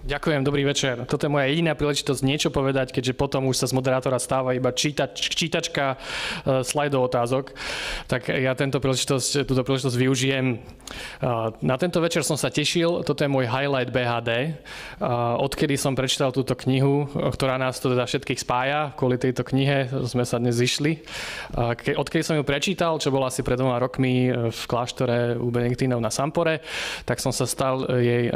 Ďakujem, dobrý večer. Toto je moja jediná príležitosť niečo povedať, keďže potom už sa z moderátora stáva iba čítačka slajdov otázok. Tak ja túto príležitosť využijem. Na tento večer som sa tešil, toto je môj highlight BHD. Odkedy som prečítal túto knihu, ktorá nás teda všetkých spája, kvôli tejto knihe sme sa dnes zišli. Odkedy som ju prečítal, čo bolo asi pred 2 rokmi v kláštore u Benediktínov na Sampore, tak som sa stal jej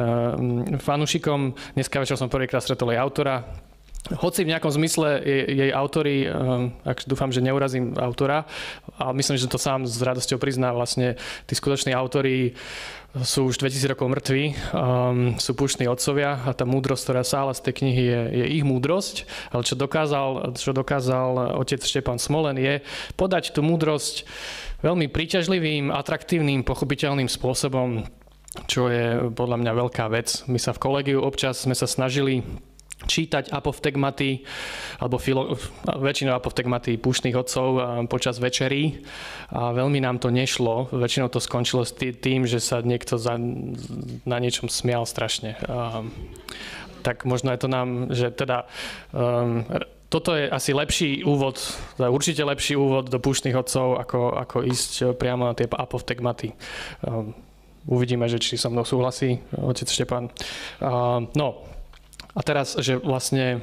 fanúšikom. Dneska večer som prvýkrát stretol jej autora. Hoci v nejakom zmysle jej autori, dúfam, že neurazím autora, ale myslím, že to sám s radosťou prizná, vlastne tí skutoční autori sú už 2000 rokov mŕtvi, sú púštni otcovia a tá múdrosť, ktorá sála z tej knihy, je ich múdrosť, ale čo dokázal otec Štepán Smolen, je podať tú múdrosť veľmi príťažlivým, atraktívnym, pochopiteľným spôsobom, čo je podľa mňa veľká vec. My sa v kolegiu občas sme sa snažili čítať apoftegmaty, alebo väčšinou apoftegmaty púštnych otcov počas večerí a veľmi nám to nešlo. Väčšinou to skončilo s tým, že sa niekto na niečom smial strašne. Tak možno je to nám, že teda... Toto je asi lepší úvod, určite lepší úvod do púštnych otcov, ako ísť priamo na tie apoftegmaty. Uvidíme, že či so mnou súhlasí otec Štepán. No a teraz, že vlastne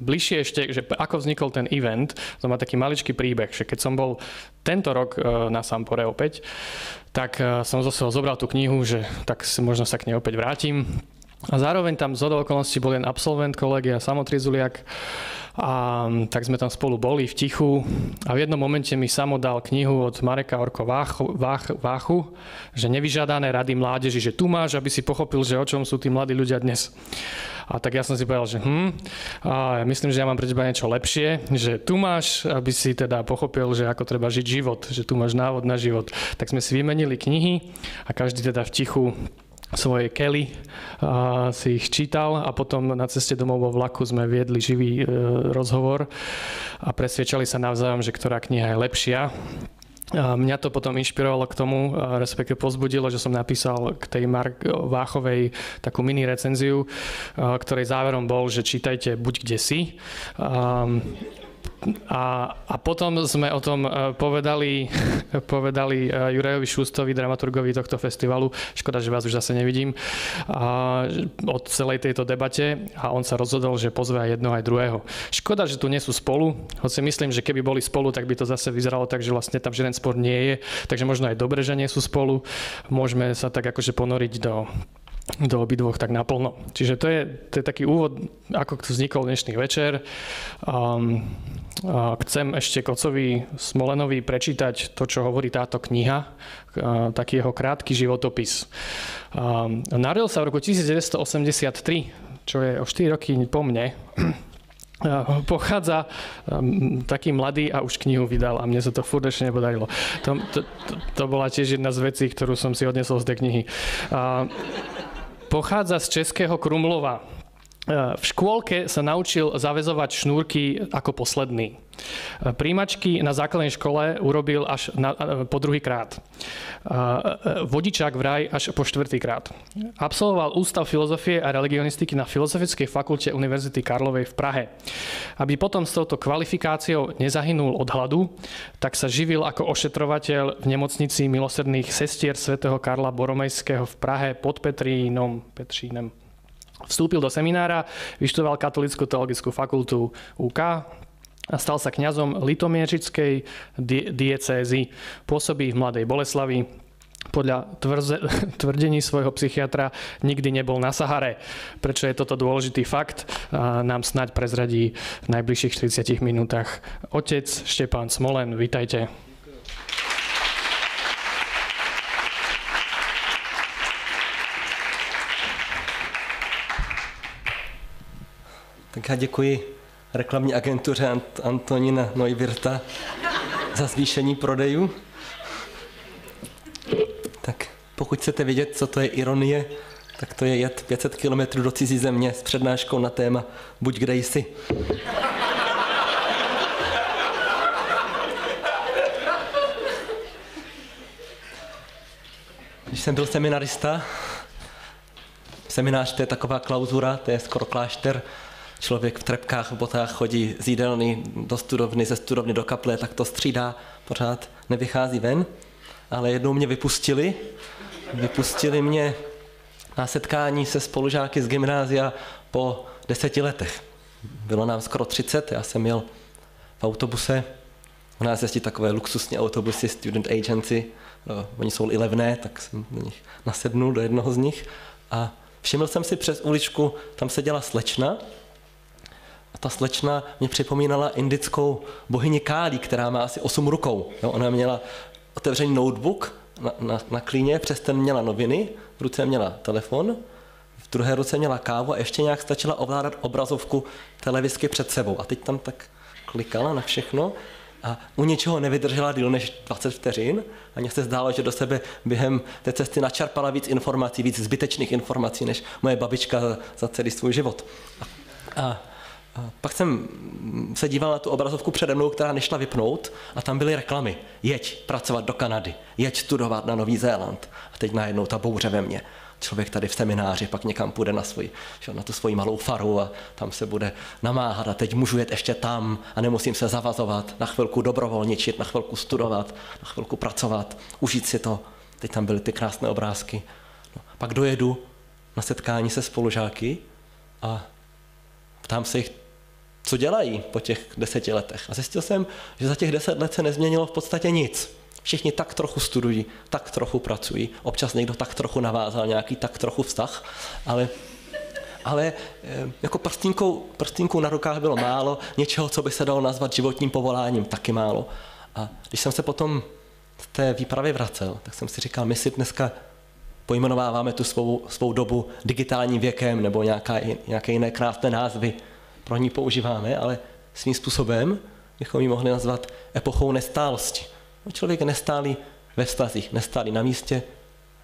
bližšie ešte, že ako vznikol ten event, to má taký maličký príbeh, že keď som bol tento rok na Sampore opäť, tak som zobral tú knihu, že tak možno sa k nej opäť vrátim. A zároveň tam zhodou okolností bol len absolvent kolegia Samotri Zuliak. A tak sme tam spolu boli v tichu a v jednom momente mi Samo dal knihu od Mareka Orko Váchu, že Nevyžiadané rady mládeži, že tu máš, aby si pochopil, že o čom sú tí mladí ľudia dnes. A tak ja som si povedal, že a myslím, že ja mám pre teba niečo lepšie, že tu máš, aby si teda pochopil, že ako treba žiť život, že tu máš návod na život. Tak sme si vymenili knihy a každý teda v tichu svoje kely si ich čítal a potom na ceste domov vo vlaku sme viedli živý rozhovor a presviedčali sa navzájom, že ktorá kniha je lepšia. Mňa to potom inšpirovalo k tomu, respektíve pozbudilo, že som napísal k tej Váchovej takú mini recenziu, ktorej záverom bol, že čítajte buď kde si. A potom sme o tom povedali Jurajovi Šústovi, dramaturgovi tohto festivalu, škoda, že vás už zase nevidím, o celej tejto debate a on sa rozhodol, že pozve aj jedno aj druhého. Škoda, že tu nie sú spolu, hoci myslím, že keby boli spolu, tak by to zase vyzeralo tak, že vlastne tam žiaden spor nie je, takže možno aj dobre, že nie sú spolu, môžeme sa tak akože ponoriť do obidvoch tak naplno. Čiže to je taký úvod, ako vznikol dnešný večer. Chcem ešte Kocovi Smolenovi prečítať to, čo hovorí táto kniha, taký jeho krátky životopis. Narodil sa v roku 1983, čo je o 4 roky po mne. Pochádza taký mladý a už knihu vydal a mne sa to furt ešte nepodarilo. To bola tiež jedna z vecí, ktorú som si odnesol z tej knihy. Pochádza z českého Krumlova. V škôlke sa naučil zaväzovať šnúrky ako posledný. Príjmačky na základnej škole urobil až po 2. krát. Vodičák vraj až po 4. krát. Absolvoval Ústav filozofie a religionistiky na Filozofickej fakulte Univerzity Karlovej v Prahe. Aby potom s touto kvalifikáciou nezahynul od hladu, tak sa živil ako ošetrovateľ v nemocnici milosrdných sestier svätého Karla Boromejského v Prahe pod Petrínom. Vstúpil do seminára, vyštudoval Katolícku teologickú fakultu UK a stal sa kňazom Litomieržickej diecézy. Pôsobí v Mladej Boleslavi. Podľa tvrdení svojho psychiatra nikdy nebol na Sahare. Prečo je toto dôležitý fakt, nám snáď prezradí v najbližších 40 minútach otec Štepán Smolen. Vitajte. Tak já děkuji reklamní agentuře Antonína Neuwirtha za zvýšení prodejů. Tak pokud chcete vědět, co to je ironie, tak to je jet 500 kilometrů do cizí země s přednáškou na téma Buď kde jsi. Když jsem byl seminarista, seminář, to je taková klauzura, to je skoro klášter. Člověk v trepkách, v botách chodí z jídelny do studovny, ze studovny do kaple, tak to střídá, pořád nevychází ven. Ale jednou mě vypustili. Vypustili mě na setkání se spolužáky z gymnázia po 10 letech. Bylo nám skoro 30, já jsem jel v autobuse. U nás jezdí takové luxusní autobusy, student agency. Oni jsou i levné, tak jsem do nich nasednul, do jednoho z nich. A všiml jsem si přes uličku, tam seděla slečna. A ta slečna mě připomínala indickou bohyni Káli, která má asi 8 rukou. Jo, ona měla otevřený notebook na klíně, přes ten měla noviny, v ruce měla telefon, v druhé ruce měla kávu a ještě nějak stačila ovládat obrazovku televizky před sebou. A teď tam tak klikala na všechno a u něčeho nevydržela díl než 20 vteřin. A mně se zdálo, že do sebe během té cesty načerpala víc informací, víc zbytečných informací, než moje babička za celý svůj život. A pak jsem se díval na tu obrazovku přede mnou, která nešla vypnout, a tam byly reklamy. Jeď pracovat do Kanady, jeď studovat na Nový Zéland. A teď najednou ta bouře ve mně. Člověk tady v semináři pak někam půjde na tu svoji malou faru a tam se bude namáhat a teď můžu jet ještě tam a nemusím se zavazovat, na chvilku dobrovolničit, na chvilku studovat, na chvilku pracovat, užít si to. Teď tam byly ty krásné obrázky. No, pak dojedu na setkání se spolužáky a ptám se jich, co dělají po těch 10 letech. A zjistil jsem, že za těch 10 let se nezměnilo v podstatě nic. Všichni tak trochu studují, tak trochu pracují. Občas někdo tak trochu navázal nějaký tak trochu vztah, ale jako prstínkou na rukách bylo málo, něčeho, co by se dalo nazvat životním povoláním, taky málo. A když jsem se potom z té výpravy vracel, tak jsem si říkal, my si dneska pojmenováváme tu svou dobu digitálním věkem nebo nějaké jiné krásné názvy pro ní používáme, ale svým způsobem bychom ji mohli nazvat epochou nestálosti. Člověk je nestálý ve vztazích, nestálý na místě,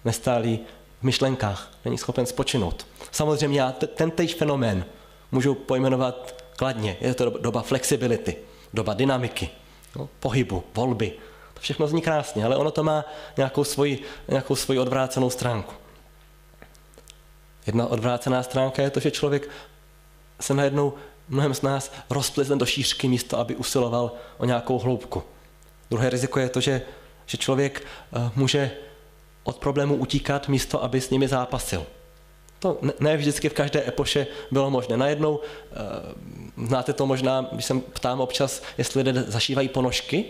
nestálý v myšlenkách, není schopen spočinout. Samozřejmě já tentejž fenomén můžu pojmenovat kladně. Je to doba flexibility, doba dynamiky, pohybu, volby. To všechno zní krásně, ale ono to má nějakou svoji odvrácenou stránku. Jedna odvrácená stránka je to, že člověk se najednou mnohem z nás rozplizne do šířky místo, aby usiloval o nějakou hloubku. Druhé riziko je to, že člověk může od problémů utíkat místo, aby s nimi zápasil. To ne vždycky v každé epoše bylo možné. Najednou, znáte to možná, když se ptám občas, jestli lidé zašívají ponožky,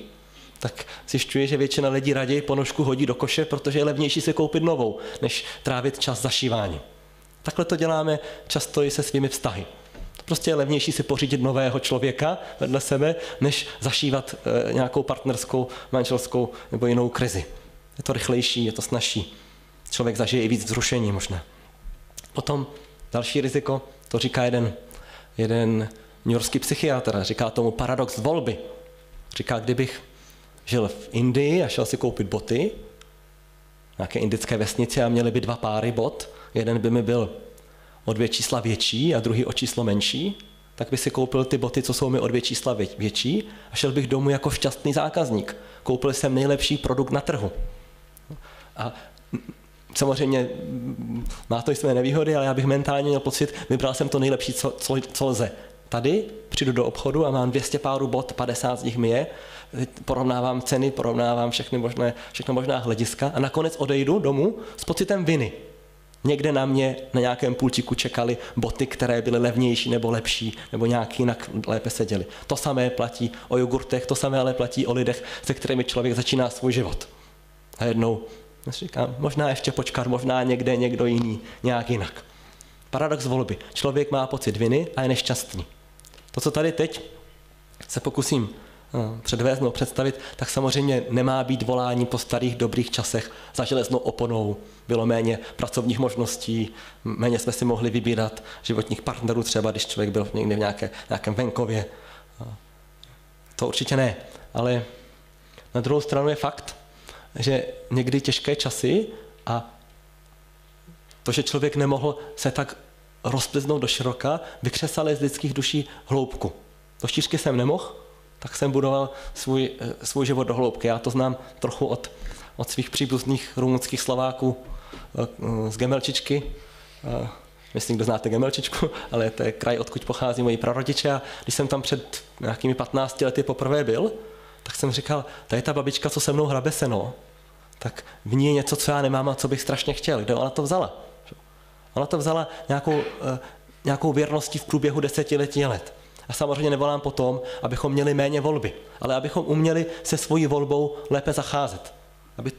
tak zjišťuji, že většina lidí raději ponožku hodí do koše, protože je levnější si koupit novou, než trávit čas zašívání. Takhle to děláme často i se svými vztahy. Prostě je levnější si pořídit nového člověka vedle sebe, než zašívat nějakou partnerskou, manželskou nebo jinou krizi. Je to rychlejší, je to snazší. Člověk zažije i víc vzrušení možná. Potom další riziko, to říká jeden newyorský psychiatr, říká tomu paradox volby. Říká, kdybych žil v Indii a šel si koupit boty, nějaké indické vesnice a měly by 2 páry bot, jeden by mi byl o 2 čísla větší a druhý o číslo menší, tak by si koupil ty boty, co jsou mi o 2 čísla větší, a šel bych domů jako šťastný zákazník. Koupil jsem nejlepší produkt na trhu. A samozřejmě má to i své nevýhody, ale já bych mentálně měl pocit, vybral jsem to nejlepší, co lze. Tady přijdu do obchodu a mám 200 párů bot, 50 z nich mi je, porovnávám ceny, porovnávám všechny možná hlediska a nakonec odejdu domů s pocitem viny. Někde na mě na nějakém pultíku čekaly boty, které byly levnější nebo lepší, nebo nějak jinak lépe seděly. To samé platí o jogurtech, to samé ale platí o lidech, se kterými člověk začíná svůj život. A jednou říkám, možná ještě počkat, možná někde někdo jiný, nějak jinak. Paradox volby. Člověk má pocit viny a je nešťastný. To, co tady teď se pokusím předvést nebo představit, tak samozřejmě nemá být volání po starých dobrých časech za železnou oponou. Bylo méně pracovních možností, méně jsme si mohli vybírat životních partnerů třeba, když člověk byl někdy v nějakém venkově. To určitě ne, ale na druhou stranu je fakt, že někdy těžké časy a to, že člověk nemohl se tak rozpliznout do široka, vykřesali z lidských duší hloubku. Do šířky jsem nemohl, tak jsem budoval svůj život do hloubky. Já to znám trochu od svých příbuzných rumunských Slováků z Gemelčičky. Myslím, kdo znáte Gemelčičku, ale to je kraj, odkud pochází moji prarodiče. A když jsem tam před nějakými 15 lety poprvé byl, tak jsem říkal, tady je ta babička, co se mnou hrabe seno, tak v ní je něco, co já nemám a co bych strašně chtěl. Kde ona to vzala? Ona to vzala nějakou věrností v průběhu 10 let. A samozřejmě nevolám po tom, abychom měli méně volby, ale abychom uměli se svojí volbou lépe zacházet.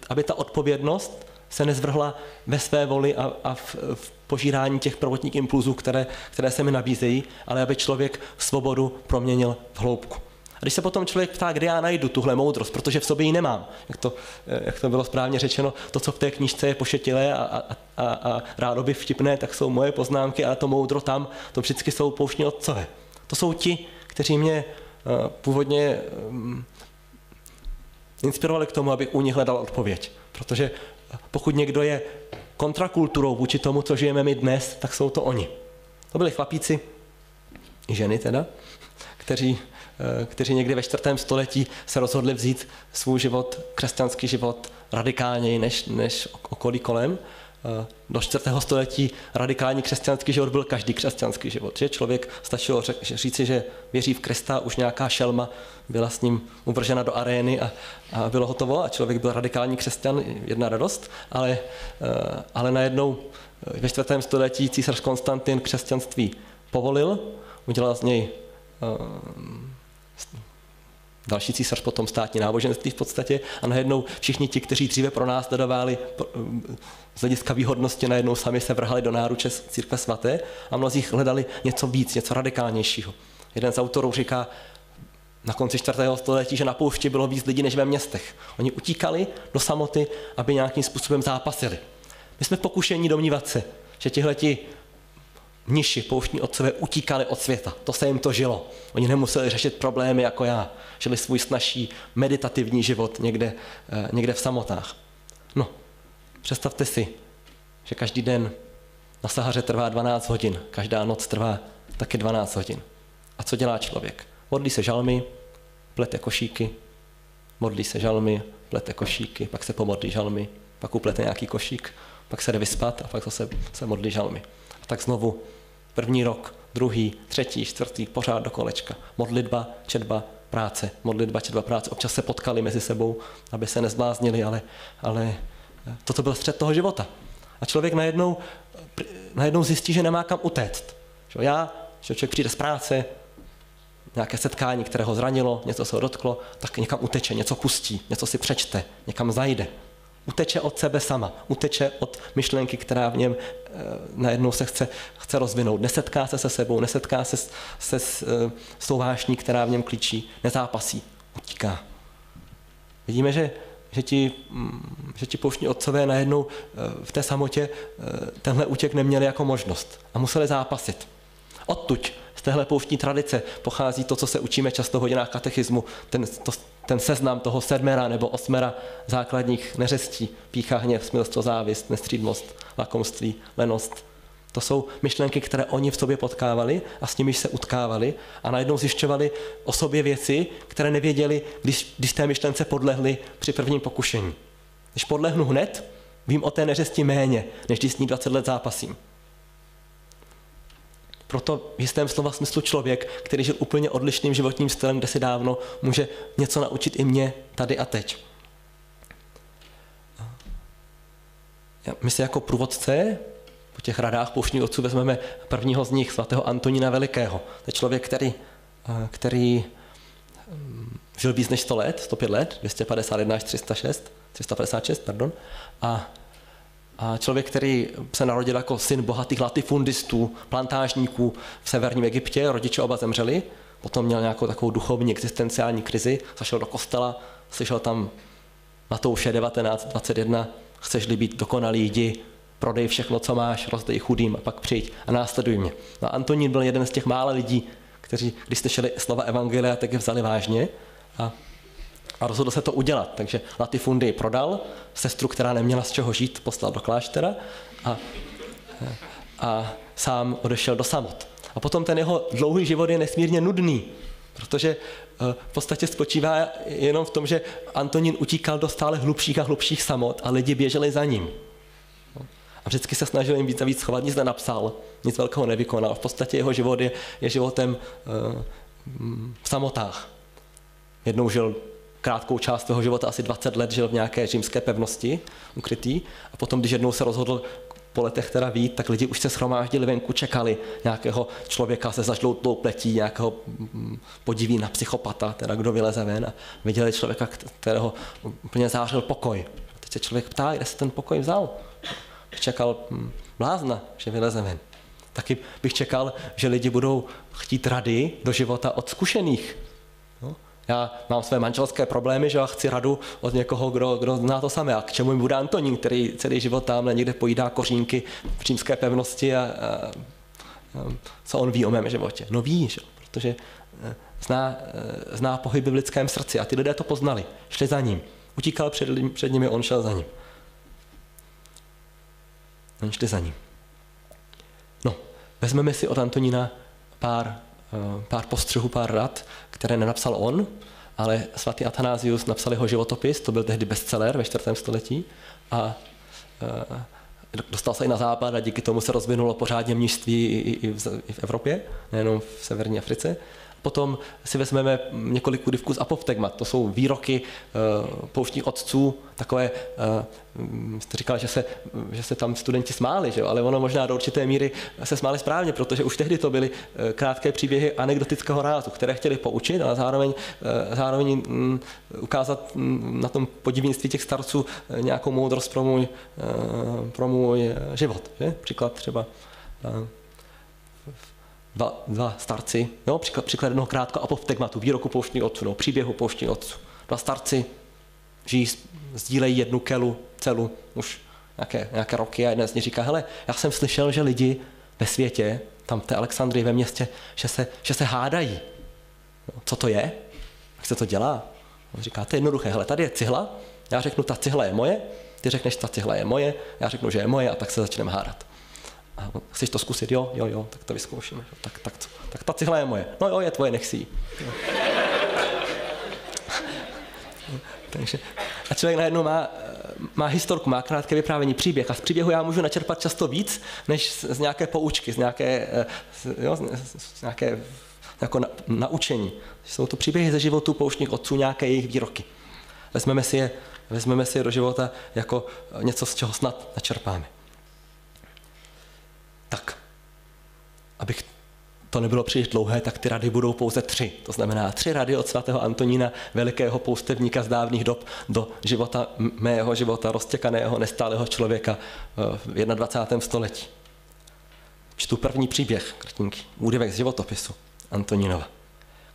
Aby ta odpovědnost se nezvrhla ve své voli a v požírání těch prvotních impulzů, které se mi nabízejí, ale aby člověk svobodu proměnil v hloubku. A když se potom člověk ptá, kde já najdu tuhle moudrost, protože v sobě ji nemám, jak to bylo správně řečeno, to, co v té knížce je pošetilé a rádoby vtipné, tak jsou moje poznámky, ale to moudro tam, to vždycky jsou pouštní otcové. To jsou ti, kteří mě původně inspirovali k tomu, abych u nich hledal odpověď. Protože pokud někdo je kontrakulturou vůči tomu, co žijeme my dnes, tak jsou to oni. To byli chlapíci, i ženy teda, kteří někdy ve 4. století se rozhodli vzít svůj život, křesťanský život, radikálněji než okolí kolem. Do 4. století radikální křesťanský život byl každý křesťanský život. Že člověk stačilo říci, že věří v Krista, už nějaká šelma byla s ním uvržena do arény a bylo hotovo a člověk byl radikální křesťan, jedna radost, ale najednou ve 4. století císař Konstantin křesťanství povolil, udělal z něj další císař, potom státní náboženství v podstatě, a najednou všichni ti, kteří dříve pro nás dodávali z hlediska výhodnosti, najednou sami se vrhali do náruče církve svaté a mnozí hledali něco víc, něco radikálnějšího. Jeden z autorů říká na konci 4. století, že na poušti bylo víc lidí než ve městech. Oni utíkali do samoty, aby nějakým způsobem zápasili. My jsme pokušení domnívat se, že tihleti mniši, pouštní otcové, utíkali od světa. To se jim to žilo. Oni nemuseli řešit problémy jako já. Žili svůj snažší meditativní život někde v samotách. No, představte si, že každý den na Sahaře trvá 12 hodin. Každá noc trvá taky 12 hodin. A co dělá člověk? Modlí se žalmy, plete košíky. Modlí se žalmy, plete košíky. Pak se pomodlí žalmy, pak uplete nějaký košík. Pak se jde vyspat a pak se modlí žalmy. A tak znovu. První rok, druhý, třetí, čtvrtý, pořád do kolečka. Modlitba, četba, práce. Modlitba, četba, práce. Občas se potkali mezi sebou, aby se nezbláznili, ale toto byl střed toho života. A člověk najednou zjistí, že nemá kam utéct. Že člověk přijde z práce, nějaké setkání, které ho zranilo, něco se ho dotklo, tak někam uteče, něco pustí, něco si přečte, někam zajde. Uteče od sebe sama, uteče od myšlenky, která v něm najednou se chce rozvinout. Nesetká se se sebou, nesetká se s tou vášní, která v něm klíčí, nezápasí, utíká. Vidíme, že ti pouštní otcové najednou v té samotě tenhle útěk neměli jako možnost a museli zápasit. Odtuď, z téhle pouštní tradice, pochází to, co se učíme často v hodinách katechismu, ten seznam toho 7 nebo 8 základních neřestí, pýcha, hněv, smilstvo, závist, nestřídmost, lakomství, lenost. To jsou myšlenky, které oni v sobě potkávali a s nimi se utkávali a najednou zjišťovali o sobě věci, které nevěděli, když té myšlence podlehli při prvním pokušení. Když podlehnu hned, vím o té neřesti méně, než když s ní 20 let zápasím. Proto v jistém slova smyslu člověk, který žil úplně odlišným životním stylem, kde si dávno, může něco naučit i mě tady a teď. My si jako průvodce po těch radách pouštních otců vezmeme prvního z nich, svatého Antonína Velikého. To je člověk, který žil víc než 100 let, 105 let, 251 až 356, pardon, a člověk, který se narodil jako syn bohatých latifundistů, plantážníků v severním Egyptě, rodiče oba zemřeli, potom měl nějakou takovou duchovní existenciální krizi, zašel do kostela, slyšel tam Matouše 19:21, chceš-li být dokonalý, jdi, prodej všechno, co máš, rozdej chudým a pak přijď a následuj mě. No a Antonín byl jeden z těch mála lidí, kteří, když slyšeli slova evangelia, tak je vzali vážně a rozhodl se to udělat, takže latifundii prodal, sestru, která neměla z čeho žít, poslal do kláštera a sám odešel do samot. A potom ten jeho dlouhý život je nesmírně nudný, protože v podstatě spočívá jenom v tom, že Antonín utíkal do stále hlubších a hlubších samot a lidi běželi za ním. a vždycky se snažil jim víc a víc schovat, nic nenapsal, nic velkého nevykonal. V podstatě jeho život je životem v samotách. Jednou žil krátkou část svého života, asi 20 let žil v nějaké římské pevnosti ukrytý a potom, když jednou se rozhodl po letech teda vít, tak lidi už se shromáždili venku, čekali nějakého člověka se zažloutlou pletí, nějakého podiví na psychopata, teda kdo vyleze ven, a viděli člověka, kterého úplně zářil pokoj. A teď se člověk ptá, kde se ten pokoj vzal. Čekal blázna, že vyleze ven. Taky bych čekal, že lidi budou chtít rady do života od zkušených. No? Já mám své manželské problémy, že já chci radu od někoho, kdo zná to samé. A k čemu mi bude Antonín, který celý život tamhle někde pojídá kořínky v římské pevnosti a co on ví o mém životě? No ví, že? Protože zná pohyby v lidském srdci a ty lidé to poznali, šli za ním. Utíkal před nimi, on šel za ním. Oni šli za ním. No, vezmeme si od Antonína pár postřehů, pár rad, které nenapsal on, ale svatý Athanasius napsal jeho životopis, to byl tehdy bestseller ve 4. století a dostal se i na západ a díky tomu se rozvinulo pořádně mnišství i v Evropě, nejenom v severní Africe. Potom si vezmeme několik úryvků z apoptegmat, to jsou výroky pouštních otců, takové, jste říkal, že se tam studenti smáli, že jo? Ale ono možná do určité míry se smáli správně, protože už tehdy to byly krátké příběhy anekdotického rázu, které chtěli poučit, ale zároveň ukázat na tom podivnictví těch starců nějakou moudrost pro můj život. Že? Příklad třeba dva starci, jo, příklad jednoho krátko apoptegmatu, výroku pouštních otců, no, příběhu pouštních otců. Dva starci žijí, sdílejí jednu celu už nějaké roky a jeden z nich říká, hele, já jsem slyšel, že lidi ve světě, tam v té Alexandrii ve městě, že se hádají. No, co to je? Jak se to dělá? On říká, to je jednoduché, hele, tady je cihla, já řeknu, ta cihla je moje, ty řekneš, ta cihla je moje, já řeknu, že je moje a tak se začneme hádat. A chceš to zkusit? Jo, tak to vyzkoušíme. Tak ta cihla je moje. No jo, je tvoje, nech si ji. Takže a člověk najednou má historku, má krátké vyprávění, příběh. A z příběhu já můžu načerpat často víc, než z nějaké poučky, z nějaké jako naučení. Jsou to příběhy ze životu pouštních otců, nějaké jejich výroky. Vezmeme si je do života jako něco, z čeho snad načerpáme. Tak, abych to nebylo příliš dlouhé, tak ty rady budou pouze 3. To znamená 3 rady od svatého Antonína, velikého poustevníka z dávných dob do života mého života, roztěkaného, nestálého člověka v 21. století. Čtu první příběh, kratinký, úryvek z životopisu Antonínova.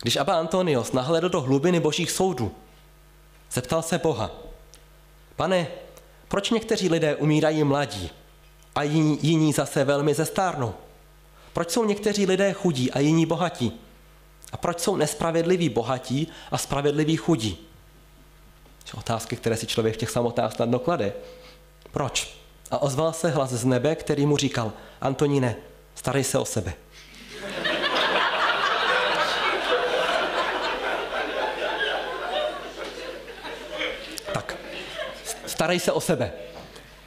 Když Abba Antonios nahlédl do hlubiny božích soudů, zeptal se Boha, pane, proč někteří lidé umírají mladí a jiní zase velmi zestárnou? Proč jsou někteří lidé chudí a jiní bohatí? A proč jsou nespravedliví bohatí a spravedliví chudí? Otázky, které si člověk v těch samotách snadno klade. Proč? A ozval se hlas z nebe, který mu říkal, Antoníne, starej se o sebe. Tak, starej se o sebe.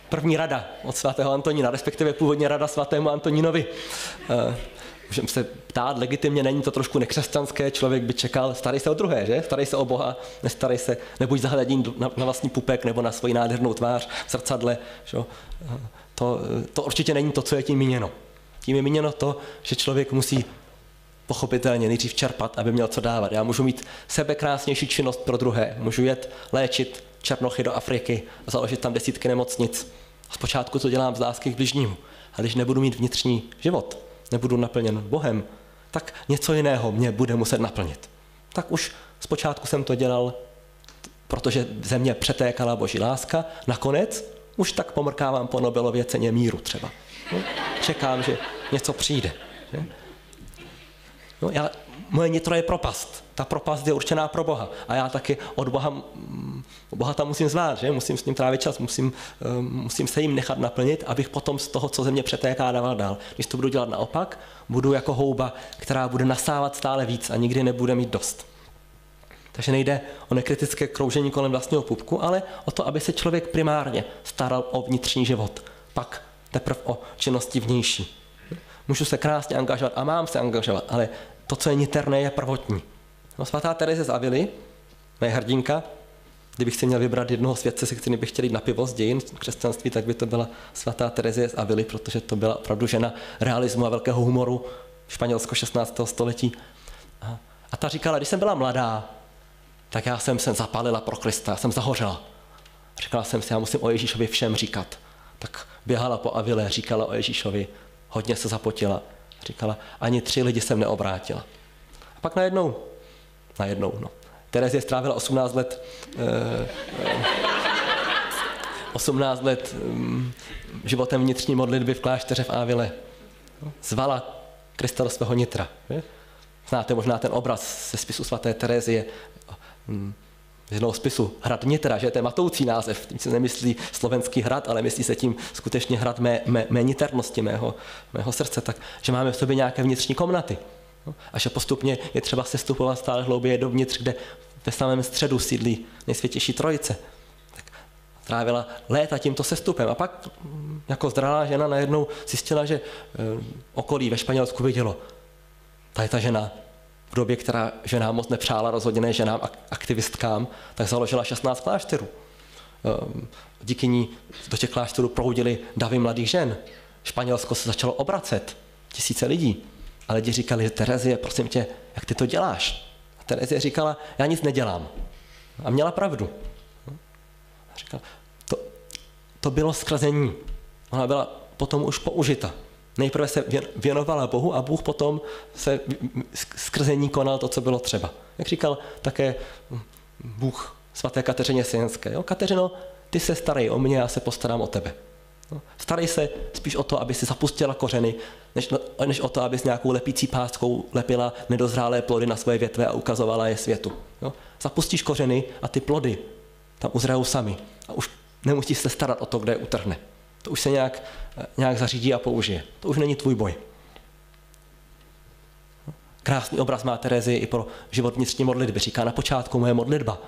První rada od svatého Antonína, respektive původně rada svatému Antonínovi. Můžeme se ptát, legitimně není to trošku nekřesťanské, člověk by čekal, starej se o druhé, že? Starej se o Boha, nestarej se, nebuď zahleděný na vlastní pupek nebo na svoji nádhernou tvář v zrcadle. To určitě není to, co je tím míněno. Tím je míněno to, že člověk musí pochopitelně nejdřív čerpat, aby měl co dávat. Já můžu mít sebekrásnější činnost pro druhé, můžu jet léčit černochy do Afriky a založit tam desítky nemocnic. Zpočátku to dělám z lásky k bližnímu, a když nebudu mít vnitřní život, nebudu naplněn Bohem, tak něco jiného mě bude muset naplnit. Tak už zpočátku jsem to dělal, protože ze mě přetékala boží láska, nakonec už tak pomrkávám po Nobelově ceně míru třeba. No, čekám, že něco přijde. Že? No, moje nitro je propast. Ta propast je určená pro Boha. A já taky od Boha tam musím zvát, že? Musím s ním trávit čas, musím se jim nechat naplnit, abych potom z toho, co ze mě přetéká, dával dál. Když to budu dělat naopak, budu jako houba, která bude nasávat stále víc a nikdy nebude mít dost. Takže nejde o nekritické kroužení kolem vlastního pupku, ale o to, aby se člověk primárně staral o vnitřní život. Pak teprve o činnosti vnější. Můžu se krásně angažovat a mám se angažovat, ale to, co je niterné, je prvotní. No, svatá Tereza z Avily, moje hrdinka, kdybych si měl vybrat jednoho světce, se kterým bych chtěl jít na pivo z dějin křesťanství, tak by to byla svatá Tereza z Avily, protože to byla opravdu žena realismu a velkého humoru, Španělsko 16. století. A ta říkala, když jsem byla mladá, tak já jsem se zapálila pro Krista, já jsem zahořela. Říkala jsem si, já musím o Ježíšovi všem říkat. Tak běhala po Avile, říkala o Ježíšovi, hodně se zapotila. Říkala, ani 3 lidi jsem neobrátila. A pak najednou, Terezie strávila 18 let, 18 let životem vnitřní modlitby v klášteře v Avile. Zvala Krista do svého nitra. Znáte možná ten obraz ze spisu svaté Terezie, z jednoho spisu Hrad nitra, že to je matoucí název, tím se nemyslí slovenský hrad, ale myslí se tím skutečně hrad mé niternosti, mého srdce, tak, že máme v sobě nějaké vnitřní komnaty. No, a že postupně je třeba sestupovat stále hlouběji dovnitř, kde ve samém středu sídlí Nejsvětější Trojice. Tak trávila léta tímto sestupem a pak jako zralá žena najednou zjistila, že okolí ve Španělsku vidělo, ta je ta žena, v době, která ženám moc nepřála, rozhodně ne ženám aktivistkám, tak založila 16 klášterů. Díky ní do těch klášterů proudili davy mladých žen. Španělsko se začalo obracet, tisíce lidí. A lidi říkali, Terezie, prosím tě, jak ty to děláš? A Terezie říkala, já nic nedělám. A měla pravdu. A říkala, to bylo skrzení. Ona byla potom už použita. Nejprve se věnovala Bohu a Bůh potom se skrze ní konal to, co bylo třeba. Jak říkal také Bůh svaté Kateřině Sienské. Jo? Kateřino, ty se starej o mě, já se postarám o tebe. Starej se spíš o to, aby si zapustila kořeny, než o to, aby s nějakou lepící páskou lepila nedozrálé plody na svoje větve a ukazovala je světu. Jo? Zapustíš kořeny a ty plody tam uzrajou sami. A už nemusíš se starat o to, kde je utrhne. To už se nějak zařídí a použije. To už není tvůj boj. Krásný obraz má Terezie i pro život vnitřní modlitby. Říká, na počátku moje modlitba.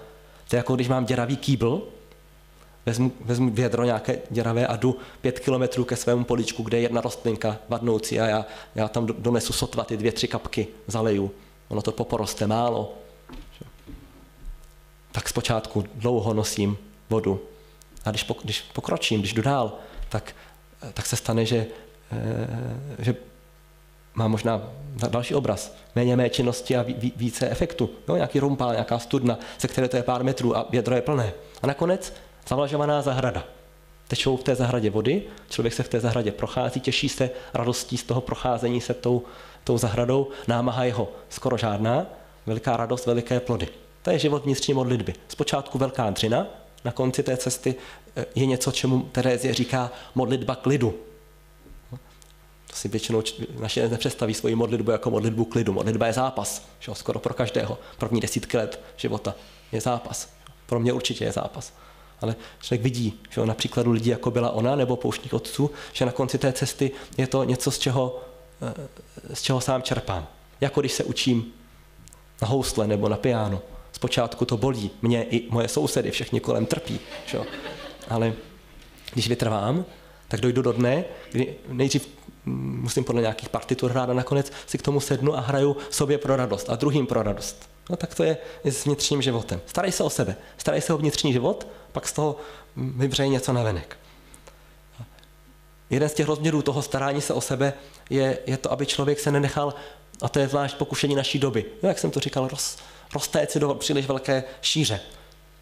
To je jako když mám děravý kýbl, vezmu vědro nějaké děravé a jdu 5 kilometrů ke svému políčku, kde je jedna rostlinka vadnoucí a já tam donesu sotva ty 2-3 kapky, zaleju. Ono to poporoste málo. Tak zpočátku dlouho nosím vodu. A když pokročím, když jdu dál, tak se stane, že má možná další obraz. Méně mé činnosti a více efektu. Jo, nějaký rumpál, nějaká studna, se které to je pár metrů a vědro je plné. A nakonec zavlažovaná zahrada. Tečou v té zahradě vody, člověk se v té zahradě prochází, těší se radostí z toho procházení se tou zahradou. Námaha jeho skoro žádná, velká radost, veliké plody. To je život vnitřní modlitby. Zpočátku velká dřina, na konci té cesty je něco, čemu Terezie říká modlitba k lidu. To si většinou naše nepředstaví svoji modlitbu jako modlitbu k lidu. Modlitba je zápas, že? Skoro pro každého. První 10 let života je zápas. Pro mě určitě je zápas. Ale člověk vidí, že na příkladu lidí, jako byla ona, nebo pouštních otců, že na konci té cesty je to něco, z čeho sám čerpám. Jako když se učím na housle nebo na piano. Zpočátku to bolí, mě i moje sousedy, všichni kolem trpí. Čo? Ale když vytrvám, tak dojdu do dne, kdy nejdřív musím podle nějakých partitur hrát a nakonec si k tomu sednu a hraju sobě pro radost a druhým pro radost. No tak to je s vnitřním životem. Starej se o sebe, starej se o vnitřní život, pak z toho vybřeji něco navenek. Jeden z těch rozměrů toho starání se o sebe je to, aby člověk se nenechal, a to je zvlášť pokušení naší doby, no, jak jsem to říkal, roztéct si do příliš velké šíře.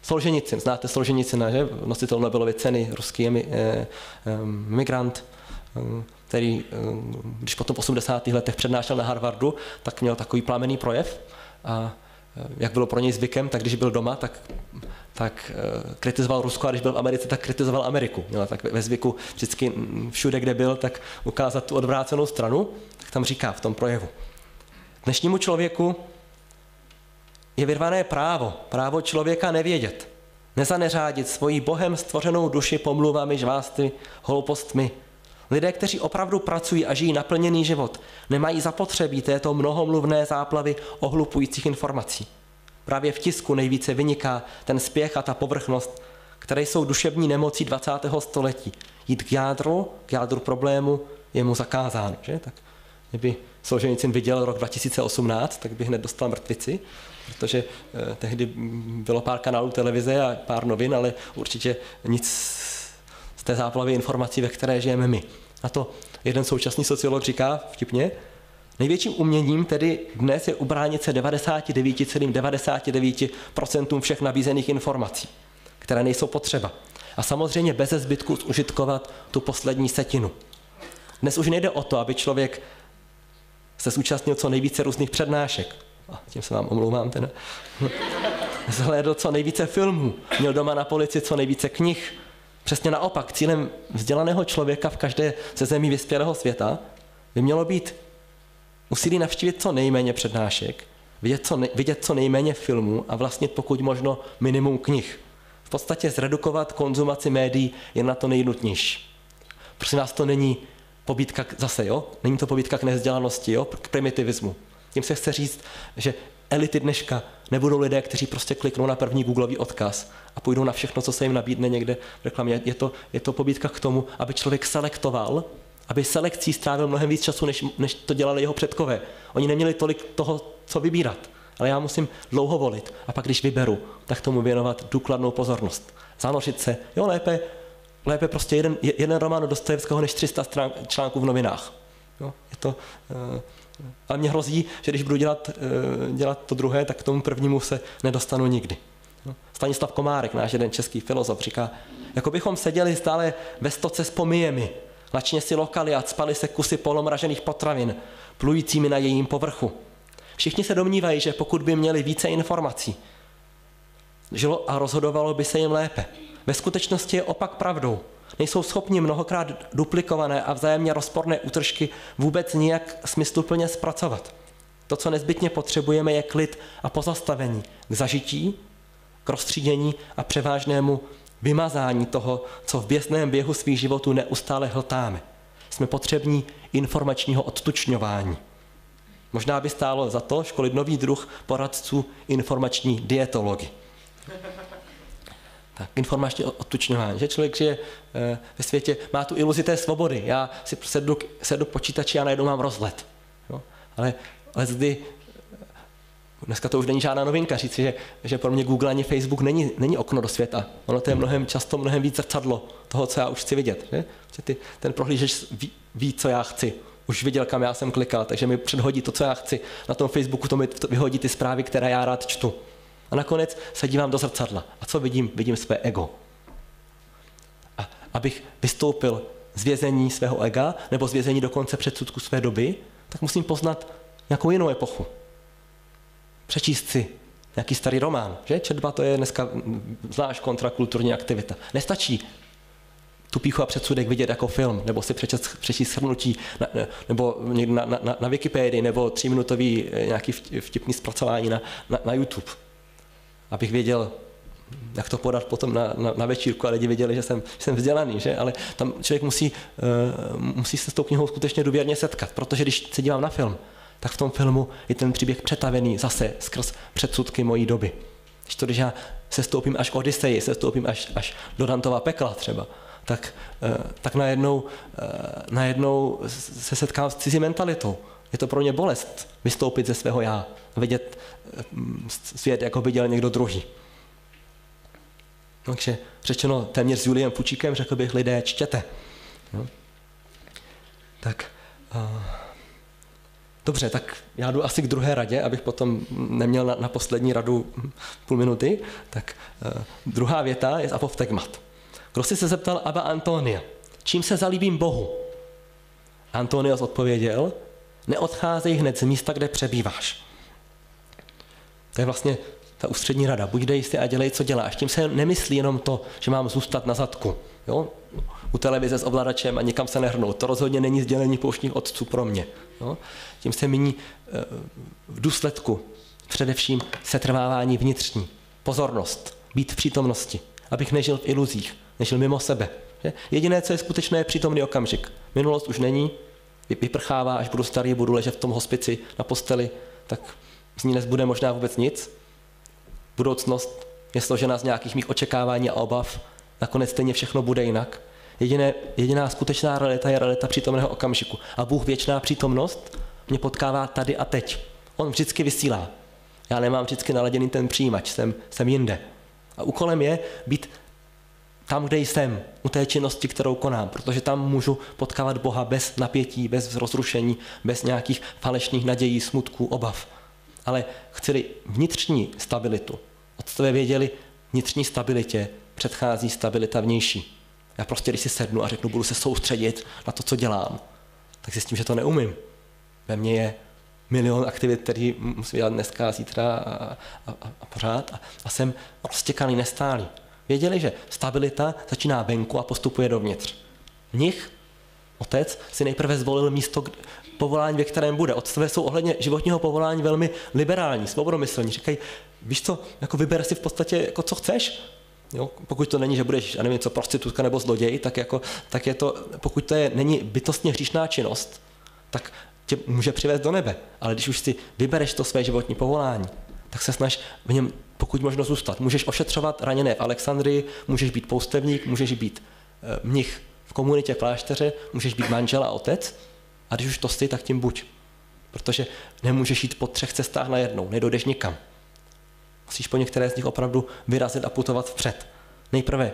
Solženicin, znáte Solženicina, že? Nositel Nobelovy ceny, ruský migrant, který, když potom v 80. letech přednášel na Harvardu, tak měl takový plamenný projev a jak bylo pro něj zvykem, tak když byl doma, tak kritizoval Rusko a když byl v Americe, tak kritizoval Ameriku. Měl tak ve zvyku vždycky všude, kde byl, tak ukázat tu odvrácenou stranu, tak tam říká v tom projevu. Dnešnímu člověku je vyrvané právo člověka nevědět, nezaneřádit svoji Bohem stvořenou duši pomluvami, žvásty, hloupostmi. Lidé, kteří opravdu pracují a žijí naplněný život, nemají zapotřebí této mnohomluvné záplavy ohlupujících informací. Právě v tisku nejvíce vyniká ten spěch a ta povrchnost, které jsou duševní nemocí 20. století. Jít k jádru problému je mu zakázáno. Že? Tak kdyby Solženicin viděl rok 2018, tak by hned dostal mrtvici, protože tehdy bylo pár kanálů televize a pár novin, ale určitě nic z té záplavy informací, ve které žijeme my. A to jeden současný sociolog říká vtipně, největším uměním tedy dnes je ubránit se 99,99% všech nabízených informací, které nejsou potřeba. A samozřejmě bez zbytku zužitkovat tu poslední setinu. Dnes už nejde o to, aby člověk se zúčastnil co nejvíce různých přednášek. A tím se vám omlouvám teda. Zhlédl co nejvíce filmů, měl doma na polici co nejvíce knih. Přesně naopak, cílem vzdělaného člověka v každé ze zemí vyspělého světa by mělo být úsilí navštívit co nejméně přednášek, vidět co nejméně filmů a vlastnit pokud možno minimum knih. V podstatě zredukovat konzumaci médií je na to nejnutnější. Prosím vás, to není pobídka zase, jo? Není to pobídka k nevzdělanosti, jo? K primitivismu. Tím se chce říct, že elity dneška nebudou lidé, kteří prostě kliknou na první googlový odkaz a půjdou na všechno, co se jim nabídne někde v reklamě. Je to pobídka k tomu, aby člověk selektoval, aby selekcí strávil mnohem víc času, než to dělali jeho předkové. Oni neměli tolik toho, co vybírat, ale já musím dlouho volit a pak, když vyberu, tak tomu věnovat důkladnou pozornost. Zanořit se, jo, lépe prostě jeden román od Dostojevského než 300 článků v novinách. Jo, je to... Ale mě hrozí, že když budu dělat to druhé, tak k tomu prvnímu se nedostanu nikdy. Stanislav Komárek, náš jeden český filozof, říká, jako bychom seděli stále ve stoce s pomijemi, lačně si lokali a cpali se kusy polomražených potravin, plujícími na jejím povrchu. Všichni se domnívají, že pokud by měli více informací, žilo a rozhodovalo by se jim lépe. Ve skutečnosti je opak pravdou. Nejsou schopni mnohokrát duplikované a vzájemně rozporné útržky vůbec nijak smysluplně zpracovat. To, co nezbytně potřebujeme, je klid a pozastavení k zažití, k rozstřídění a převážnému vymazání toho, co v běsném běhu svých životů neustále hltáme. Jsme potřební informačního odtučňování. Možná by stálo za to školit nový druh poradců informační dietology. Tak, informačně odtučňování, že člověk žije ve světě, má tu iluzi té svobody. Já si sedu k počítači a najednou mám rozhled. Jo? Ale dneska to už není žádná novinka říci, že pro mě Google ani Facebook není okno do světa. Ono to je mnohem víc zrcadlo toho, co já už chci vidět. Že? Ten prohlížeč ví, co já chci. Už viděl, kam já jsem klikal, takže mi předhodí to, co já chci. Na tom Facebooku to mi vyhodí ty zprávy, které já rád čtu. A nakonec se dívám do zrcadla. A co vidím? Vidím své ego. A abych vystoupil z vězení svého ega, nebo z vězení dokonce předsudku své doby, tak musím poznat nějakou jinou epochu. Přečíst si nějaký starý román, že? Četba to je dneska zvlášť kontrakulturní aktivita. Nestačí tu pýchu a předsudek vidět jako film, nebo si přečíst shrnutí, nebo někde na Wikipedii, nebo 3-minutový nějaký vtipný zpracování na YouTube. Abych věděl, jak to podat potom na večírku a lidi věděli, že jsem vzdělaný, že? Ale tam člověk musí se s tou knihou skutečně důvěrně setkat, protože když se dívám na film, tak v tom filmu je ten příběh přetavený zase skrz předsudky mojí doby. Když já sestoupím až k Odyseji, sestoupím až do Dantova Pekla třeba, tak najednou se setkám s cizí mentalitou. Je to pro mě bolest vystoupit ze svého já a vidět svět, jako viděl někdo druhý. Takže řečeno téměř s Juliem Fučíkem, řekl bych, lidé, čtěte. No. Tak, dobře, tak já jdu asi k druhé radě, abych potom neměl na poslední radu půl minuty. Tak druhá věta je z apoftegmat. Kdo si se zeptal Abba Antonia, čím se zalíbím Bohu? Antonios odpověděl, neodcházej hned z místa, kde přebýváš. To je vlastně ta ústřední rada. Buď dej si a dělej, co děláš. Tím se nemyslí jenom to, že mám zůstat na zadku. Jo? U televize s ovladačem a nikam se nehrnout. To rozhodně není sdělení pouštních otců pro mě. Jo? Tím se míní v důsledku především setrvávání vnitřní. Pozornost. Být v přítomnosti. Abych nežil v iluzích. Nežil mimo sebe. Že? Jediné, co je skutečné, je přítomný okamžik. Minulost už není. Vyprchává, až budu starý, budu ležet v tom hospici na posteli, tak z ní nezbude možná vůbec nic. Budoucnost je složena z nějakých mých očekávání a obav, nakonec stejně všechno bude jinak. Jediná skutečná realita je realita přítomného okamžiku. A Bůh, věčná přítomnost, mě potkává tady a teď. On vždycky vysílá. Já nemám vždycky naladěný ten přijímač, jsem jinde. A úkolem je být tam, kde jsem, u té činnosti, kterou konám, protože tam můžu potkávat Boha bez napětí, bez rozrušení, bez nějakých falešných nadějí, smutků, obav. Ale chci vnitřní stabilitu. Otcové věděli, vnitřní stabilitě předchází stabilita vnější. Já prostě, když si sednu a řeknu, budu se soustředit na to, co dělám, tak zjistím, že to neumím. Ve mně je milion aktivit, které musím dělat dneska, zítra a pořád. A jsem roztěkaný, nestálý. Věděli, že stabilita začíná venku a postupuje dovnitř. V nich otec si nejprve zvolil místo povolání, ve kterém bude. Otcové jsou ohledně životního povolání velmi liberální, svobodomyslní. Říkají, víš co, jako vyber si v podstatě, jako co chceš. Jo? Pokud to není, že budeš, já nevím, co, prostitutka nebo zloděj, tak je to, pokud to není bytostně hříšná činnost, tak tě může přivést do nebe. Ale když už si vybereš to své životní povolání, tak se snaž v něm pokud možno zůstat. Můžeš ošetřovat raněné v Alexandrii, můžeš být poustevník, můžeš být mnich v komunitě, v klášteře, můžeš být manžel a otec. A když už to jsi, tak tím buď. Protože nemůžeš jít po třech cestách najednou, nedojdeš nikam. Musíš po některé z nich opravdu vyrazit a putovat vpřed. Nejprve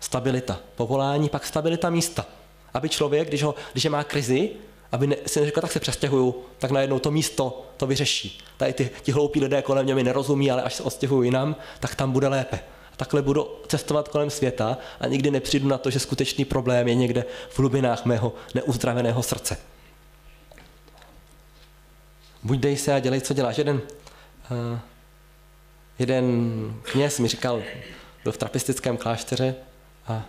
stabilita povolání, pak stabilita místa. Aby člověk, když je má krizi, aby si neřekl, tak se přestěhuju, tak najednou to místo to vyřeší. Tady ti hloupí lidé kolem mě mi nerozumí, ale až se odstěhuju jinam, tak tam bude lépe. A takhle budu cestovat kolem světa a nikdy nepřijdu na to, že skutečný problém je někde v hlubinách mého neuzdraveného srdce. Buď dej se a dělej, co děláš. Jeden kněz mi říkal, byl v trapistickém klášteře a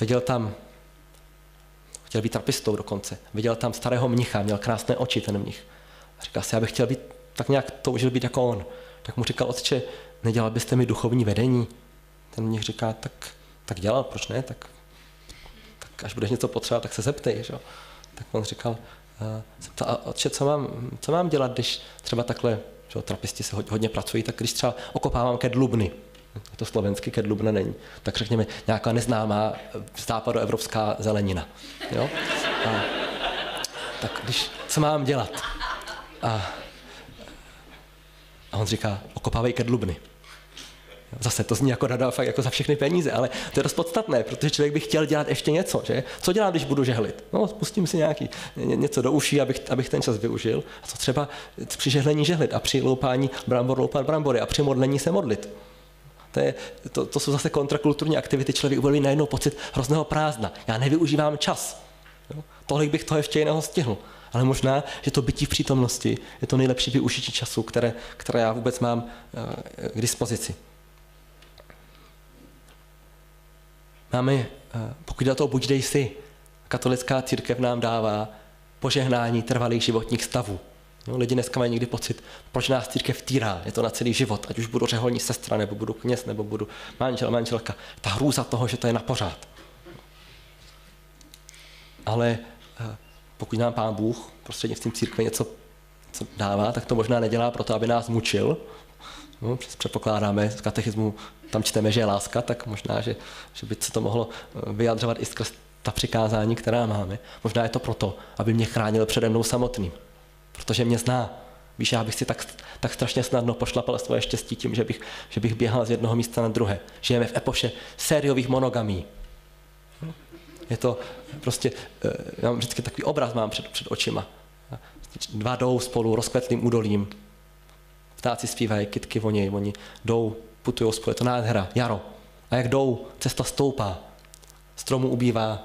viděl tam, chtěl být trapistou dokonce. Viděl tam starého mnicha, měl krásné oči ten mnich. A říkal si, já bych chtěl být, tak nějak toužil být jako on. Tak mu říkal, otče, nedělal byste mi duchovní vedení? Ten mnich říká, tak dělal, proč ne? Tak až budeš něco potřebovat, tak se zeptej. Že? Tak on říkal, otče, co mám dělat, když třeba takhle, že trapisti se hodně pracují, tak když třeba okopávám kedlubny, to slovensky kedlubna není, tak řekněme nějaká neznámá západoevropská zelenina. Jo? Tak když, co mám dělat? A on říká, okopávej kedlubny. Zase to zní jako rada fakt jako za všechny peníze, ale to je dost podstatné, protože člověk by chtěl dělat ještě něco, že? Co dělám, když budu žehlit? No, spustím si něco do uší, abych ten čas využil. A co třeba při žehlení žehlit a při loupání brambor loupat brambory a při modlení se modlit. To jsou zase kontrakulturní aktivity, člověk uvolí najednou pocit hrozného prázdna. Já nevyužívám čas. Jo? Tolik bych toho ještě jiného stihl. Ale možná, že to bytí v přítomnosti je to nejlepší využití času, které já vůbec mám k dispozici. Máme, pokud jde o to, buď dej si, katolická církev nám dává požehnání trvalých životních stavů. No, lidi dneska mají někdy pocit, proč nás církev týrá, je to na celý život, ať už budu řeholní sestra, nebo budu kněz, nebo budu manžel, manželka. Ta hrůza toho, že to je na pořád. Ale pokud nám Pán Bůh prostřednictvím církve něco co dává, tak to možná nedělá proto, aby nás mučil. No, předpokládáme, z katechismu tam čteme, že je láska, tak možná, že by se to mohlo vyjadřovat i skrz ta přikázání, která máme. Možná je to proto, aby mě chránil přede mnou samotným. Protože mě zná. Víš, já bych si tak strašně snadno pošlapal svoje štěstí tím, že bych běhal z jednoho místa na druhé. Žijeme v epoše sériových monogamí. Je to prostě, já mám vždycky takový obraz mám před očima. Dva jdou spolu rozkvetlým údolím. Ptáci zpívají, kytky vonějí, oni jdou, putují spolu, je to nádhera, jaro. A jak jdou, cesta stoupá, stromů ubývá,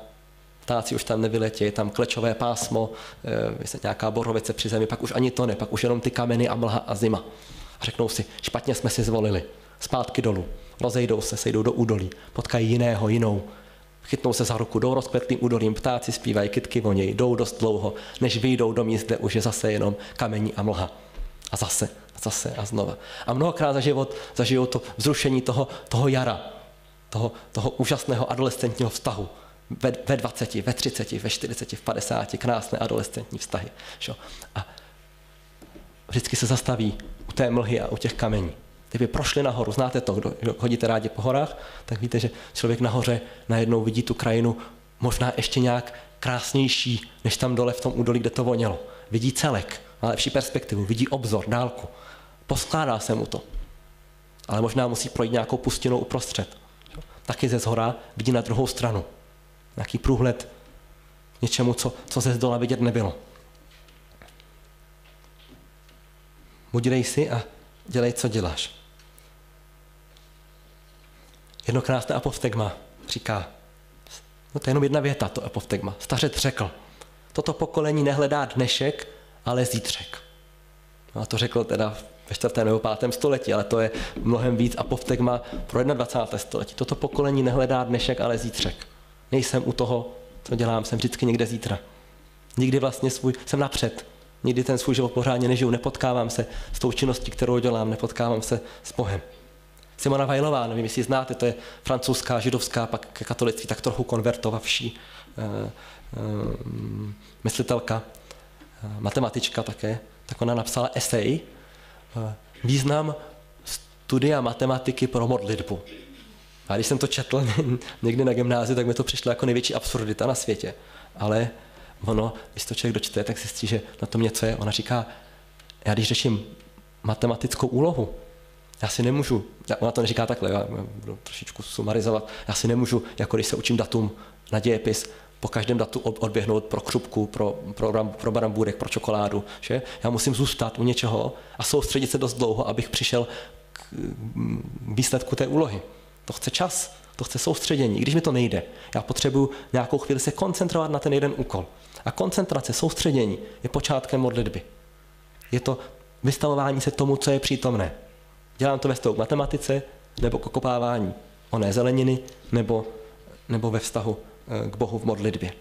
ptáci už tam nevyletí, je tam klečové pásmo, nějaká borovice při zemi, pak už ani to ne, pak už jenom ty kameny a mlha a zima. A řeknou si, špatně jsme si zvolili, zpátky dolů, rozejdou se, sejdou do údolí, potkají jiného, jinou, chytnou se za ruku, jdou rozkvetlým údolím, ptáci zpívají, kytky vonějí, jdou dost dlouho, než vyjdou do míst, kde už je zase jenom kamení a mlha. A zase a znova. A mnohokrát za život zažijou to vzrušení toho jara, toho úžasného adolescentního vztahu. Ve 20, ve 30, ve 40, v 50, krásné adolescentní vztahy. A vždycky se zastaví u té mlhy a u těch kamení. kdyby prošli nahoru, znáte to, kdo chodíte rádi po horách, tak víte, že člověk nahoře najednou vidí tu krajinu možná ještě nějak krásnější, než tam dole v tom údolí, kde to vonělo. Vidí celek, má lepší perspektivu, vidí obzor, dálku. Poskládá se mu to, ale možná musí projít nějakou pustinou uprostřed. Taky ze zhora vidí na druhou stranu. Nějaký průhled něčemu, co ze zdola vidět nebylo. Budírej si a dělej, co děláš. Jedno krásné apoftegma říká, no to je jenom jedna věta, to apoftegma. Stařec řekl, toto pokolení nehledá dnešek, ale zítřek. No a to řekl teda ve 4. nebo 5. století, ale to je mnohem víc apoftegma pro 21. století. Toto pokolení nehledá dnešek, ale zítřek. Nejsem u toho, co dělám, jsem vždycky někde zítra. Nikdy vlastně jsem napřed. Nikdy ten svůj život pořádně nežiju, nepotkávám se s tou činností, kterou dělám, nepotkávám se s Bohem. Simona Wailová, nevím, jestli znáte, to je francouzská, židovská, pak ke katolictví tak trochu konvertovavší myslitelka, matematička také, tak ona napsala esej Význam studia matematiky pro modlitbu. A když jsem to četl někdy na gymnáziu, tak mi to přišlo jako největší absurdita na světě. Ale ono, když to člověk dočte, tak zjistí, že na tom něco je. Ona říká, já když řeším matematickou úlohu, já si nemůžu, ona to neříká takhle, já budu trošičku sumarizovat, já si nemůžu, jako když se učím datum na dějepis, po každém datu odběhnout pro křupku, pro barambůrek, pro čokoládu. Že? Já musím zůstat u něčeho a soustředit se dost dlouho, abych přišel k výsledku té úlohy. To chce čas, to chce soustředění. I když mi to nejde, já potřebuju nějakou chvíli se koncentrovat na ten jeden úkol. A koncentrace, soustředění je počátkem modlitby. Je to vystavování se tomu, co je přítomné. Dělám to ve vztahu k matematice, nebo k okopávání oné zeleniny, nebo ve vztahu k Bohu v modlitbě.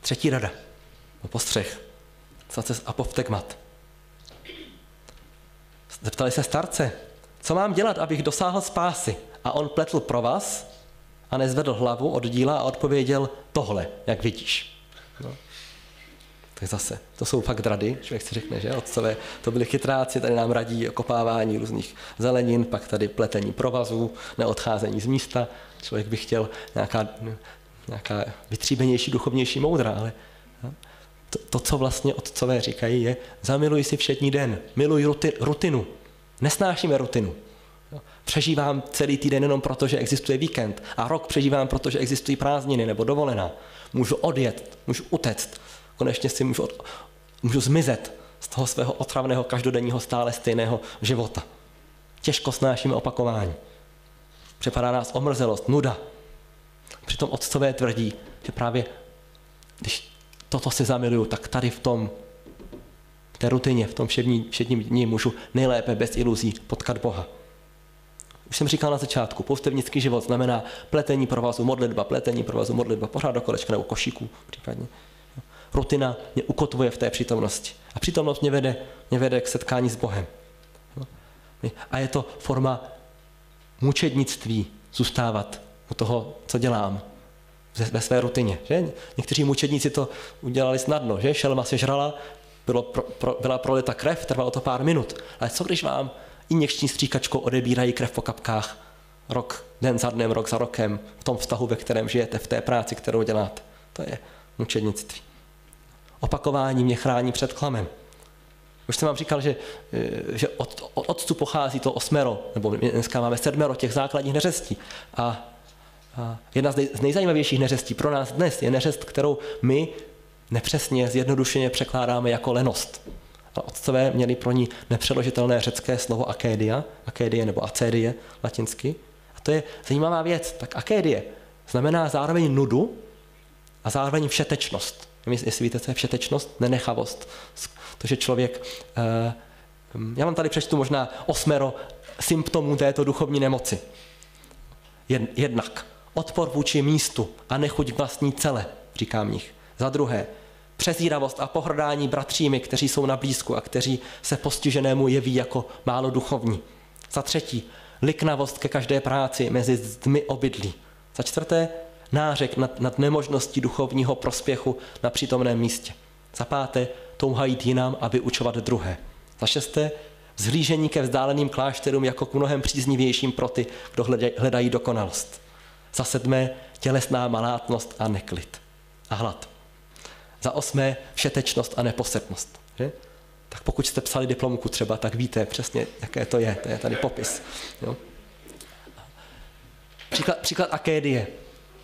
Třetí rada, postřeh, z apoftegmat. Zeptali se starce, co mám dělat, abych dosáhl spásy? A on pletl pro vás a nezvedl hlavu od díla a odpověděl tohle, jak vidíš. No. Tak zase, to jsou fakt rady, člověk si řekne, že otcové, to byli chytráci, tady nám radí okopávání různých zelenin, pak tady pletení provazů, neodcházení z místa. Člověk by chtěl nějaká vytříbenější, duchovnější moudra, ale to, co vlastně otcové říkají, je zamiluj si všední den, miluj rutinu, nesnášíme rutinu. Přežívám celý týden jenom proto, že existuje víkend a rok přežívám proto, že existují prázdniny nebo dovolená. Můžu odjet, můžu utéct, konečně si můžu zmizet z toho svého otravného, každodenního, stále stejného života. Těžko snášíme opakování. Přepadá nás omrzelost, nuda. Přitom otcové tvrdí, že právě když toto si zamiluju, tak tady v té rutině, v tom všedním dní můžu nejlépe bez iluzí potkat Boha. Už jsem říkal na začátku, poustevnický život znamená pletení provazu, modlitba, pořád do kolečka nebo košíků případně. Rutina mě ukotvuje v té přítomnosti. A přítomnost mě vede k setkání s Bohem. A je to forma mučednictví zůstávat u toho, co dělám ve své rutině. Že? Někteří mučedníci to udělali snadno, že? Šelma se žrala, byla prolita krev, trvalo to pár minut. Ale co když vám i injekční stříkačkou odebírají krev po kapkách rok, den za dnem, rok za rokem, v tom vztahu, ve kterém žijete, v té práci, kterou děláte. To je mučednictví. Opakování mě chrání před klamem. Už jsem vám říkal, že od otců pochází to 8, nebo dneska máme 7 těch základních neřestí. A jedna z nejzajímavějších neřestí pro nás dnes je neřest, kterou my nepřesně, zjednodušeně překládáme jako lenost. Ale otcové měli pro ní nepřeložitelné řecké slovo akédie nebo acédie latinsky. A to je zajímavá věc. Tak akédie znamená zároveň nudu a zároveň všetečnost. Jestli víte, co je všetečnost, nenechavost. To, že člověk... Já vám tady přečtu možná 8 symptomů této duchovní nemoci. Jednak odpor vůči místu a nechuť vlastní cele, říká mnich. Za druhé, přezíravost a pohrdání bratřími, kteří jsou na blízku a kteří se postiženému jeví jako málo duchovní. Za třetí, liknavost ke každé práci mezi zdmi obydlí. Za čtvrté, nářek nad nemožností duchovního prospěchu na přítomném místě. Za páté, touhají jinam a vyučovat druhé. Za šesté, zhlížení ke vzdáleným klášterům jako k mnohem příznivějším pro ty, kdo hledají dokonalost. Za sedmé, tělesná malátnost a neklid a hlad. Za osmé, všetečnost a neposrdnost. Že? Tak pokud jste psali diplomku třeba, tak víte přesně, jaké to je tady popis. Jo? Příklad Akédie.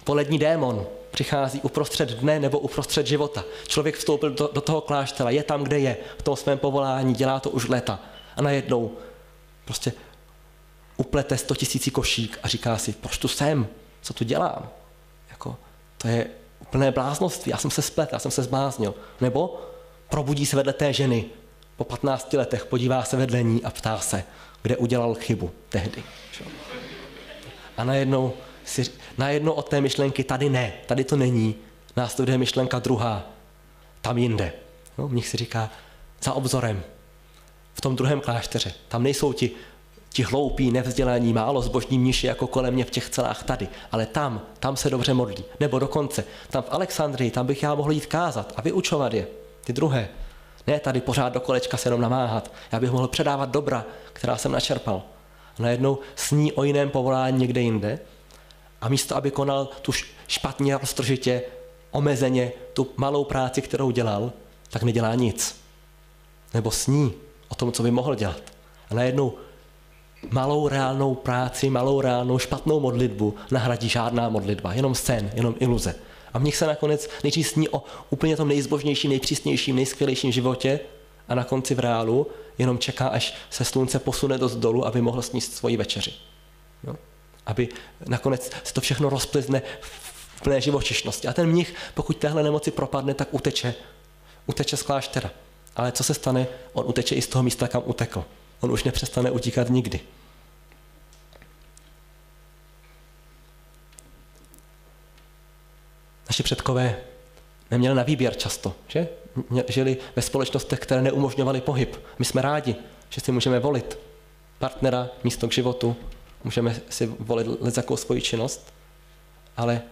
Polední démon přichází uprostřed dne nebo uprostřed života. Člověk vstoupil do toho kláštera, je tam, kde je, v tom svém povolání, dělá to už léta. A najednou prostě uplete 100 000 košík a říká si, proč tu jsem, co tu dělám? Jako, to je úplné bláznoství, já jsem se spletl, já jsem se zbláznil. Nebo probudí se vedle té ženy po 15 letech, podívá se vedle ní a ptá se, kde udělal chybu tehdy. A najednou od té myšlenky tady ne, tady to není, následuje myšlenka druhá, tam jinde. No, mnich si říká, za obzorem, v tom druhém klášteře, tam nejsou ti hloupí, nevzdělaní, málo zbožní mniši jako kolem mě v těch celách tady, ale tam se dobře modlí. Nebo dokonce, tam v Alexandrii, tam bych já mohl jít kázat a vyučovat je, ty druhé. Ne tady pořád do kolečka se jenom namáhat, já bych mohl předávat dobra, která jsem načerpal. A najednou sní o jiném povolání někde jinde a místo, aby konal tu špatně, roztržitě, omezeně, tu malou práci, kterou dělal, tak nedělá nic. Nebo sní o tom, co by mohl dělat. A najednou malou reálnou práci, malou reálnou špatnou modlitbu nahradí žádná modlitba, jenom sen, jenom iluze. A mnich se nakonec nejdřív sní o úplně tom nejzbožnějším, nejpřísnějším, nejskvělejším životě a na konci v reálu jenom čeká, až se slunce posune dost dolů, aby mohl sníst svoji večeři. Jo? Aby nakonec se to všechno rozplyzne v plné živočišnosti. A ten mnich, pokud téhle nemoci propadne, tak uteče z kláštera. Ale co se stane? On uteče i z toho místa, kam utekl. On už nepřestane utíkat nikdy. Naši předkové neměli na výběr často, že? Žili ve společnostech, které neumožňovaly pohyb. My jsme rádi, že si můžeme volit partnera, místo k životu, můžeme si volit jakou svoji činnost, ale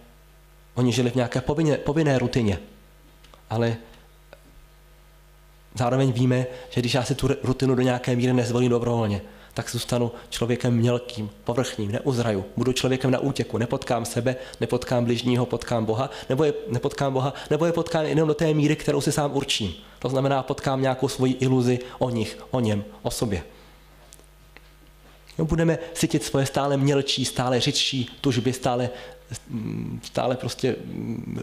oni žili v nějaké povinné rutině. Ale zároveň víme, že když já si tu rutinu do nějaké míry nezvolím dobrovolně, tak zůstanu člověkem mělkým, povrchním, neuzraju, budu člověkem na útěku, nepotkám sebe, nepotkám bližního, potkám Boha, nebo je potkám jenom do té míry, kterou si sám určím. To znamená, potkám nějakou svoji iluzi o nich, o něm, o sobě. No, budeme cítit svoje stále mělčí, stále řidší tužby, stále prostě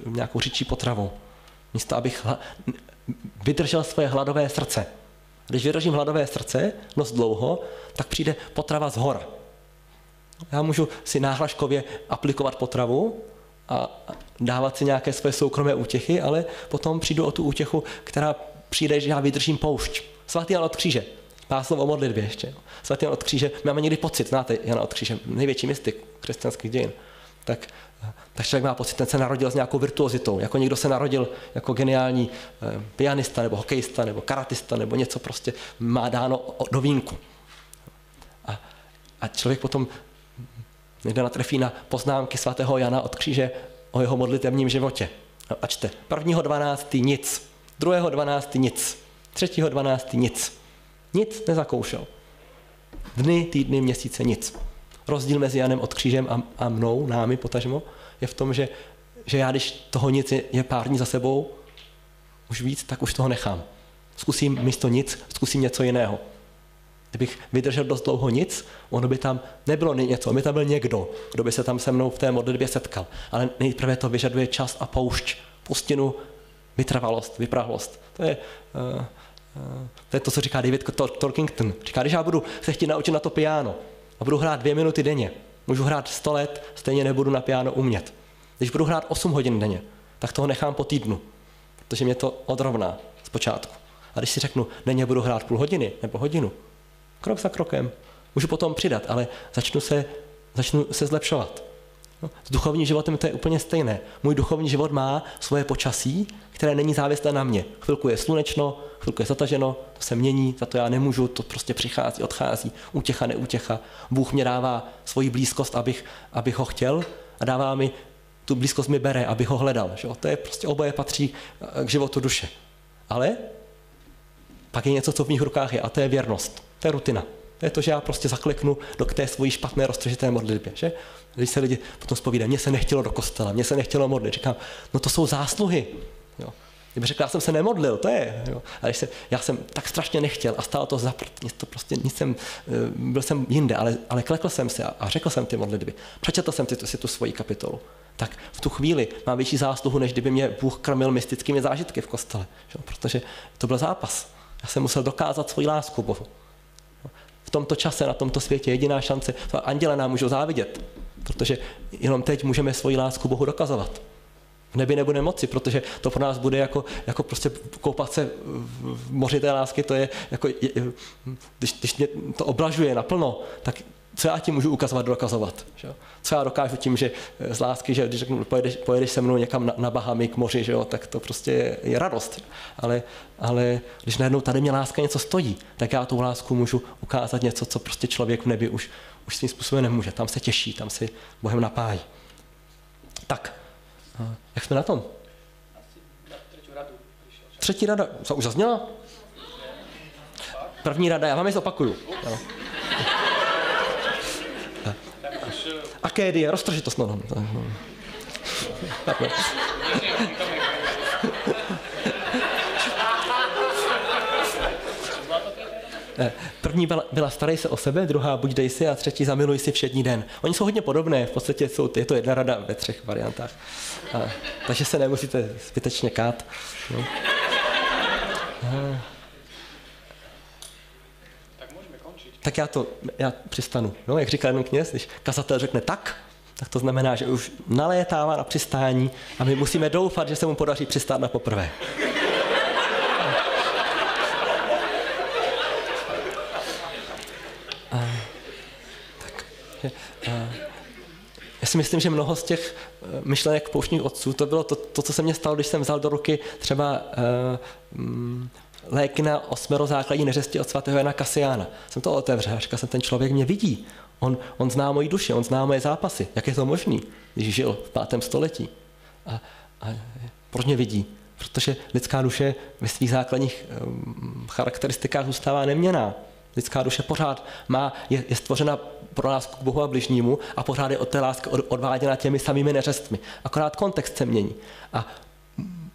nějakou řidší potravou. Místo, abych vydržel svoje hladové srdce. Když vydržím hladové srdce dost dlouho, tak přijde potrava z hora. Já můžu si náhlaškově aplikovat potravu a dávat si nějaké svoje soukromé útěchy, ale potom přijdu o tu útěchu, která přijde, že já vydržím poušť. Svatý Jan od Kříže. Páslo o modlitbě ještě. Svatý Jan od Kříže, my máme někdy pocit, znáte Jana od Kříže, největší mystik křesťanských dějin. Tak člověk má pocit, ten se narodil s nějakou virtuozitou, jako někdo se narodil jako geniální pianista, nebo hokejista, nebo karatista, nebo něco prostě má dáno do vínku. A člověk potom někde natrefí na poznámky svatého Jana od Kříže o jeho modlitevním životě. A čte, 1.12. nic, 2.12. nic, 3.12. nic. Nic nezakoušel. Dny, týdny, měsíce, nic. Rozdíl mezi Janem od Křížem a mnou, námi potažmo, je v tom, že já, když toho nic je pár dní za sebou, už víc, tak už toho nechám. Zkusím místo nic, zkusím něco jiného. Kdybych vydržel dost dlouho nic, ono by tam nebylo něco, by tam byl někdo, kdo by se tam se mnou v té modlitbě setkal. Ale nejprve to vyžaduje čas a poušť, pustinu, vytrvalost, vyprahlost. To je to, co říká David Kington. Říká, když já budu se chtít naučit na to piano a budu hrát 2 minuty denně, můžu hrát 100 let, stejně nebudu na piano umět. Když budu hrát 8 hodin denně, tak toho nechám po týdnu, protože mě to odrovná zpočátku. A když si řeknu, denně budu hrát půl hodiny nebo hodinu, krok za krokem, můžu potom přidat, ale začnu se zlepšovat. S duchovním životem to je úplně stejné. Můj duchovní život má svoje počasí, které není závislé na mě. Chvilku je slunečno, chvilku je zataženo, to se mění, za to já nemůžu, to prostě přichází, odchází, útěcha, neútěcha. Bůh mě dává svoji blízkost, abych ho chtěl, a dává mi, tu blízkost mi bere, abych ho hledal. Že? To je prostě, oboje patří k životu duše. Ale pak je něco, co v mých rukách je, a to je věrnost. To je rutina. To je to, že já prostě zakleknu do té svojí špatné roztržité modlitbě, že? Když se lidi potom zpovídají, mně se nechtělo do kostela, mně se nechtělo modlit. Říkám, no to jsou zásluhy. Jo. Kdyby řekl, já jsem se nemodlil, to je. Jo. A když já jsem tak strašně nechtěl a stálo to za prd, prostě byl jsem jinde, ale klekl jsem se a řekl jsem ty modlitby. Přečetl jsem si tu svoji kapitolu. Tak v tu chvíli mám větší zásluhu, než kdyby mě Bůh krmil mystickými zážitky v kostele. Jo. Protože to byl zápas. Já jsem musel dokázat svoji lásku Bohu. V tomto čase, na tomto světě jediná šance, anděle nám můžou závidět, protože jenom teď můžeme svoji lásku Bohu dokazovat. V nebi nebude moci, protože to pro nás bude jako prostě koupat se v moři té lásky, to je jako, když mě to oblažuje naplno, tak co já ti můžu ukazovat, dokazovat? Že? Co já dokážu tím, že z lásky, že když řeknu, pojedeš se mnou někam na Bahamy k moři, že jo, tak to prostě je radost. Ale když najednou tady mě láska něco stojí, tak já tu lásku můžu ukázat něco, co prostě člověk v nebi už svým způsobem nemůže. Tam se těší, tam si Bohem napájí. Tak, jak jsme na tom? Asi na třetí radu. Třetí rada, co už zazněla? První rada, já vám je zopakuju. Jo. Akédie, roztržitost, no. První byla starej se o sebe, druhá buď dej si a třetí zamiluj si všední den. Oni jsou hodně podobné, v podstatě je to jedna rada ve třech variantách. Takže se nemusíte zbytečně kát. No. Tak já přistanu. No, jak říkal jeden kněz, když kazatel řekne tak to znamená, že už nalétává na přistání a my musíme doufat, že se mu podaří přistát na poprvé. Já si myslím, že mnoho z těch myšlenek pouštních otců, to bylo to, co se mně stalo, když jsem vzal do ruky třeba léky na 8 základní neřesti od svatého Jana Kasiána. Jsem to otevřel a říkal jsem, ten člověk mě vidí. On zná moji duši, on zná moje zápasy. Jak je to možný, když žil v 5. století? A proč mě vidí? Protože lidská duše ve svých základních charakteristikách zůstává neměnná. Lidská duše pořád je stvořena pro lásku k Bohu a bližnímu a pořád je od té lásky odváděna těmi samými neřestmi. Akorát kontext se mění. A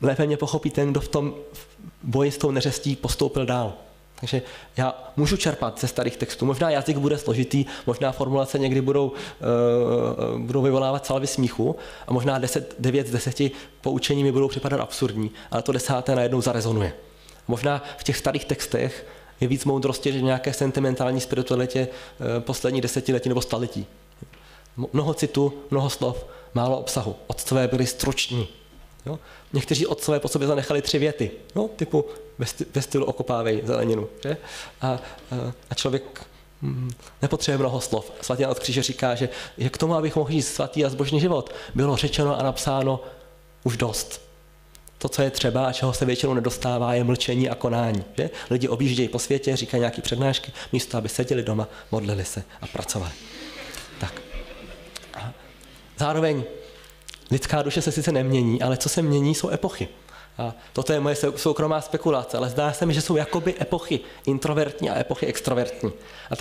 lépe mě pochopí ten, kdo v tom boji s tou neřestí postoupil dál. Takže já můžu čerpat ze starých textů. Možná jazyk bude složitý, možná formulace někdy budou vyvolávat salvy smíchu a možná 9 z 10 poučení mi budou připadat absurdní, ale to 10. najednou zarezonuje. Možná v těch starých textech je víc moudrosti, že v nějaké sentimentální spiritualitě poslední desetiletí nebo staletí. Mnoho citu, mnoho slov, málo obsahu. Otcové byli struční. Jo? Někteří otcové po sobě zanechali 3 věty, no, typu ve stylu okopávej zeleninu. Že? A člověk nepotřebuje mnoho slov. Svatý Jan od Kříže říká, že k tomu, abych mohl žít svatý a zbožný život, bylo řečeno a napsáno už dost. To, co je třeba a čeho se většinou nedostává, je mlčení a konání. Že? Lidi objíždějí po světě, říkají nějaké přednášky, místo aby seděli doma, modlili se a pracovali. Tak. A zároveň lidská duše se sice nemění, ale co se mění, jsou epochy. A toto je moje soukromá spekulace, ale zdá se mi, že jsou jakoby epochy introvertní a epochy extrovertní. A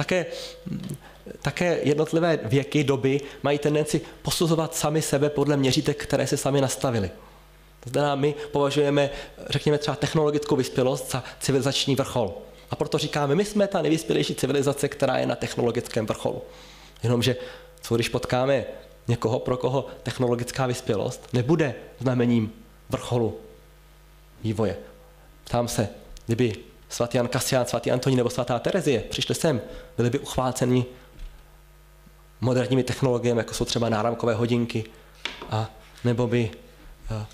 také jednotlivé věky, doby mají tendenci posuzovat sami sebe podle měřítek, které si sami nastavili. Zda my považujeme, řekněme třeba technologickou vyspělost za civilizační vrchol. A proto říkáme, my jsme ta nejvyspělejší civilizace, která je na technologickém vrcholu. Jenomže co když potkáme někoho, pro koho technologická vyspělost nebude znamením vrcholu vývoje. Ptám se, kdyby svatý Jan Kasián, svatý Antonín nebo svatá Terezie přišli sem, byli by uchváceni moderními technologiemi, jako jsou třeba náramkové hodinky,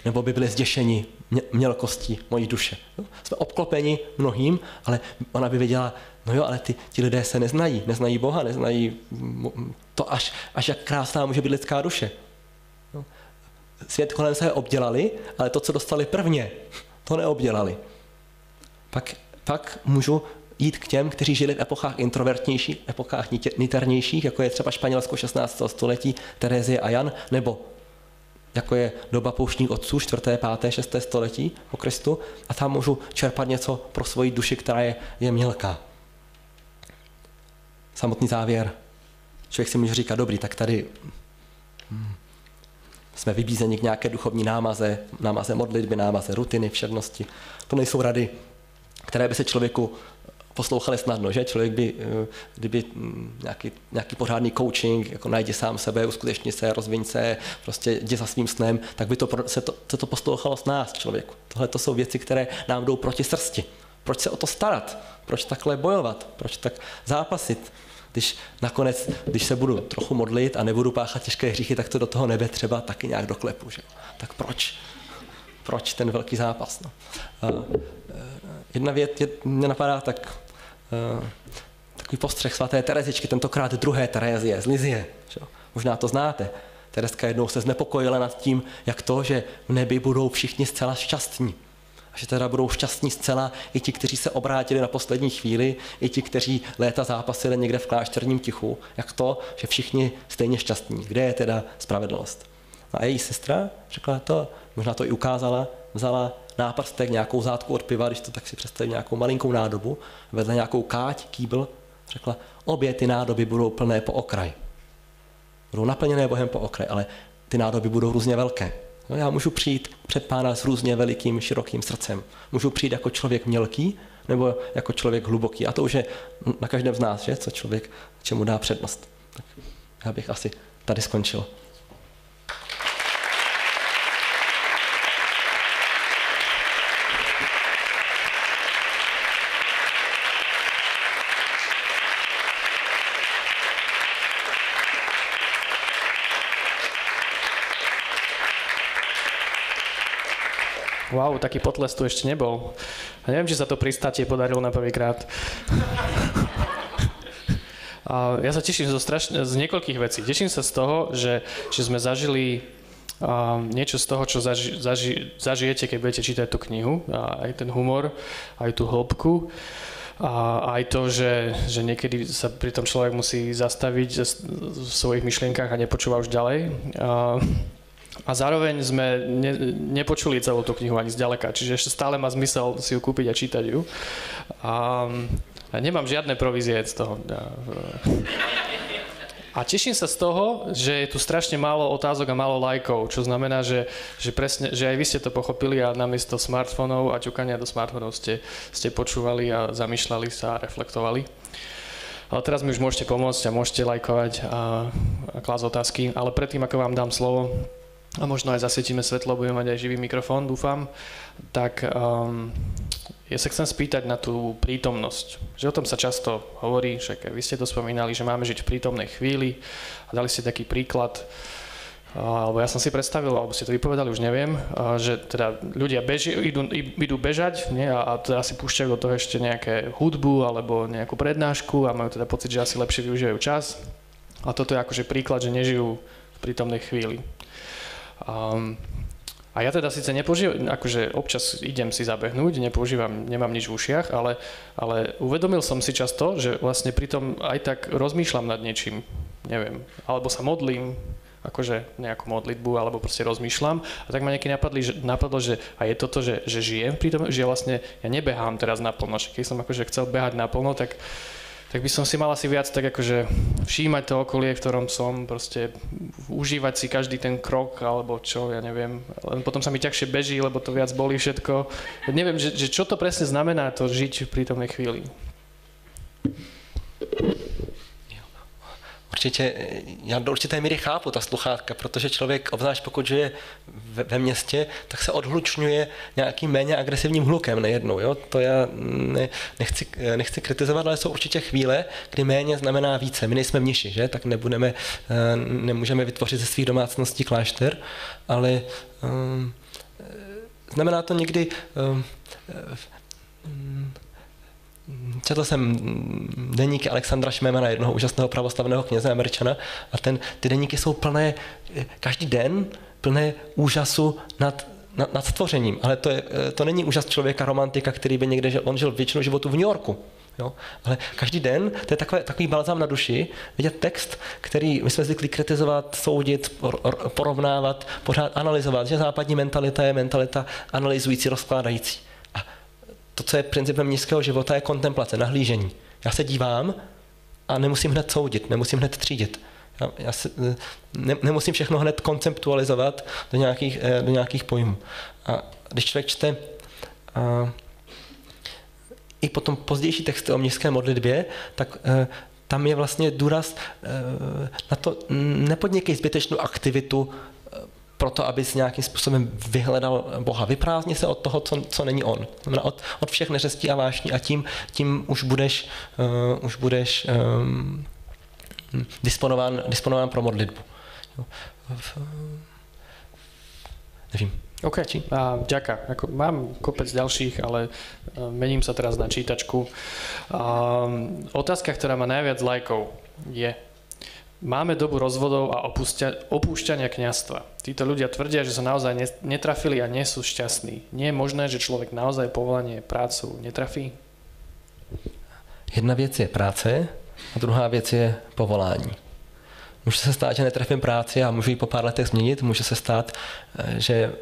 nebo by byli zděšeni mělkostí mojí duše. Jo? Jsme obklopeni mnohým, ale ona by věděla, no jo, ale ti lidé se neznají. Neznají Boha, neznají to, až jak krásná může být lidská duše. Jo? Svět kolem se obdělali, ale to, co dostali prvně, to neobdělali. Pak můžu jít k těm, kteří žili v epochách introvertnějších, epochách niternějších, jako je třeba Španělsko 16. století, Terezie a Jan, nebo jako je doba pouštních otců, 4., 5., 6. století po Kristu, a tam můžu čerpat něco pro svoji duši, která je mělká. samotný závěr. Člověk si může říkat, dobrý, tak tady jsme vybízeni k nějaké duchovní námaze, námaze modlitby, námaze rutiny, všednosti. To nejsou rady, které by se člověku poslouchali snadno, že? Člověk by, kdyby nějaký pořádný coaching, jako najdi sám sebe, uskutečni se, rozviň se, prostě jdi za svým snem, tak by se to poslouchalo z nás, člověku. Tohle to jsou věci, které nám jdou proti srsti. Proč se o to starat? Proč takhle bojovat? Proč tak zápasit? Když nakonec, když se budu trochu modlit a nebudu páchat těžké hříchy, tak to do toho nebe třeba taky nějak doklepu, že? Tak proč? Proč ten velký zápas? No? Jedna věc mě napadá tak, takový postřeh svaté Terezičky, tentokrát druhé Terezie z Lisiéu. Možná to znáte. Terezka jednou se znepokojila nad tím, jak to, že v nebi budou všichni zcela šťastní. A že teda budou šťastní zcela i ti, kteří se obrátili na poslední chvíli, i ti, kteří léta zápasili někde v klášterním tichu. Jak to, že všichni stejně šťastní. Kde je teda spravedlnost? A její sestra řekla to, možná to i ukázala, vzala náprstek, nějakou zátku od piva, když to tak si představím, nějakou malinkou nádobu, vedla nějakou káť, kýbl, řekla, obě ty nádoby budou plné po okraj. Budou naplněné Bohem po okraj, ale ty nádoby budou různě velké. No, já můžu přijít před Pána s různě velikým, širokým srdcem. Můžu přijít jako člověk mělký, nebo jako člověk hluboký. A to už je na každém z nás, že? Co člověk čemu dá přednost. Tak já bych asi tady skončil. Wow, taký potles tu ešte nebol. A neviem, či sa to pristátie podarilo na prvýkrát. A ja sa teším z niekoľkých vecí. Teším sa z toho, že sme zažili niečo z toho, čo zažijete, keď budete čítať tú knihu. A aj ten humor, aj tú hĺbku. A aj to, že niekedy sa pri tom človek musí zastaviť v svojich myšlienkách a nepočúva už ďalej. A zároveň sme nepočuli celú tú knihu ani zďaleka, čiže ešte stále má zmysel si ju kúpiť a čítať ju. A nemám žiadne provízie z toho. A teším sa z toho, že je tu strašne málo otázok a málo lajkov, čo znamená, že presne, že aj vy ste to pochopili a namiesto smartfónov a ťukania do smartfónov ste počúvali a zamýšľali sa a reflektovali. Ale teraz mi už môžete pomôcť a môžete lajkovať a klásť otázky, ale predtým, ako vám dám slovo, a možno aj zasvietíme svetlo, budeme mať aj živý mikrofón, dúfam, tak ja sa chcem spýtať na tú prítomnosť. Že o tom sa často hovorí, však vy ste to spomínali, že máme žiť v prítomnej chvíli a dali ste taký príklad, alebo ja som si predstavil, alebo ste to vypovedali, už neviem, že teda ľudia idú bežať, nie? A teda si púšťajú do toho ešte nejaké hudbu alebo nejakú prednášku a majú teda pocit, že asi lepšie využívajú čas. A toto je akože príklad, že nežijú v prítomnej chvíli. A ja teda síce nepoužívam, akože občas idem si zabehnúť, nepoužívam, nemám nič v ušiach, ale uvedomil som si často, že vlastne pritom aj tak rozmýšľam nad niečím, neviem, alebo sa modlím, akože nejakú modlitbu, alebo proste rozmýšľam a tak ma niekedy napadlo, že a je toto, že žijem pritom, že vlastne ja nebehám teraz naplno, že keď som akože chcel behať naplno, tak by som si mal asi viac tak akože všímať to okolie, v ktorom som, proste užívať si každý ten krok, alebo čo, ja neviem. Len potom sa mi ťažšie beží, lebo to viac bolí všetko. Ja neviem, že čo to presne znamená, to žiť v prítomnej chvíli. Určitě, já do určité míry chápu ta sluchátka, protože člověk, obzvlášť pokud žije ve městě, tak se odhlučňuje nějakým méně agresivním hlukem nejednou. Jo? To já nechci kritizovat, ale jsou určitě chvíle, kdy méně znamená více. My nejsme mniši, že? Tak nemůžeme vytvořit ze svých domácností klášter, ale znamená to někdy... Četl jsem deníky Alexandra Šmemana, jednoho úžasného pravoslavného kněze Američana, a ty deníky jsou plné, každý den plné úžasu nad stvořením. Ale to není úžas člověka, romantika, který by někde, že on žil většinu životu v New Yorku. Jo? Ale každý den, to je takový balzám na duši, vidět text, který my jsme zvyklí kritizovat, soudit, porovnávat, pořád analyzovat, že západní mentalita je mentalita analyzující, rozkládající. To, co je principem městského života, je kontemplace, nahlížení. Já se dívám a a nemusím hned soudit, nemusím hned třídit. Já nemusím všechno hned konceptualizovat do nějakých pojmů. A když člověk čte i potom pozdější texty o městské modlitbě, tak tam je vlastně důraz na to, nepodnikej zbytečnou aktivitu proto, aby si nějakým způsobem vyhledal Boha. Vyprázdni se od toho, co není on. Znamená od všech neřestí a vášní a tím už budeš disponován pro modlitbu. Nevím. OK, ďakujem. Mám kopec ďalších, ale mením sa teraz na čítačku. Otázka, ktorá má najviac lajkov, je: máme dobu rozvodov a opúšťania kňazstva. Títo ľudia tvrdia, že sa naozaj netrafili a nie sú šťastní. Nie je možné, že človek naozaj povolanie, prácu netrafí? Jedna věc je práce a druhá věc je povolání. Může se stát, že netrefím práci a můžu ji po pár letech změnit. Může se stát, že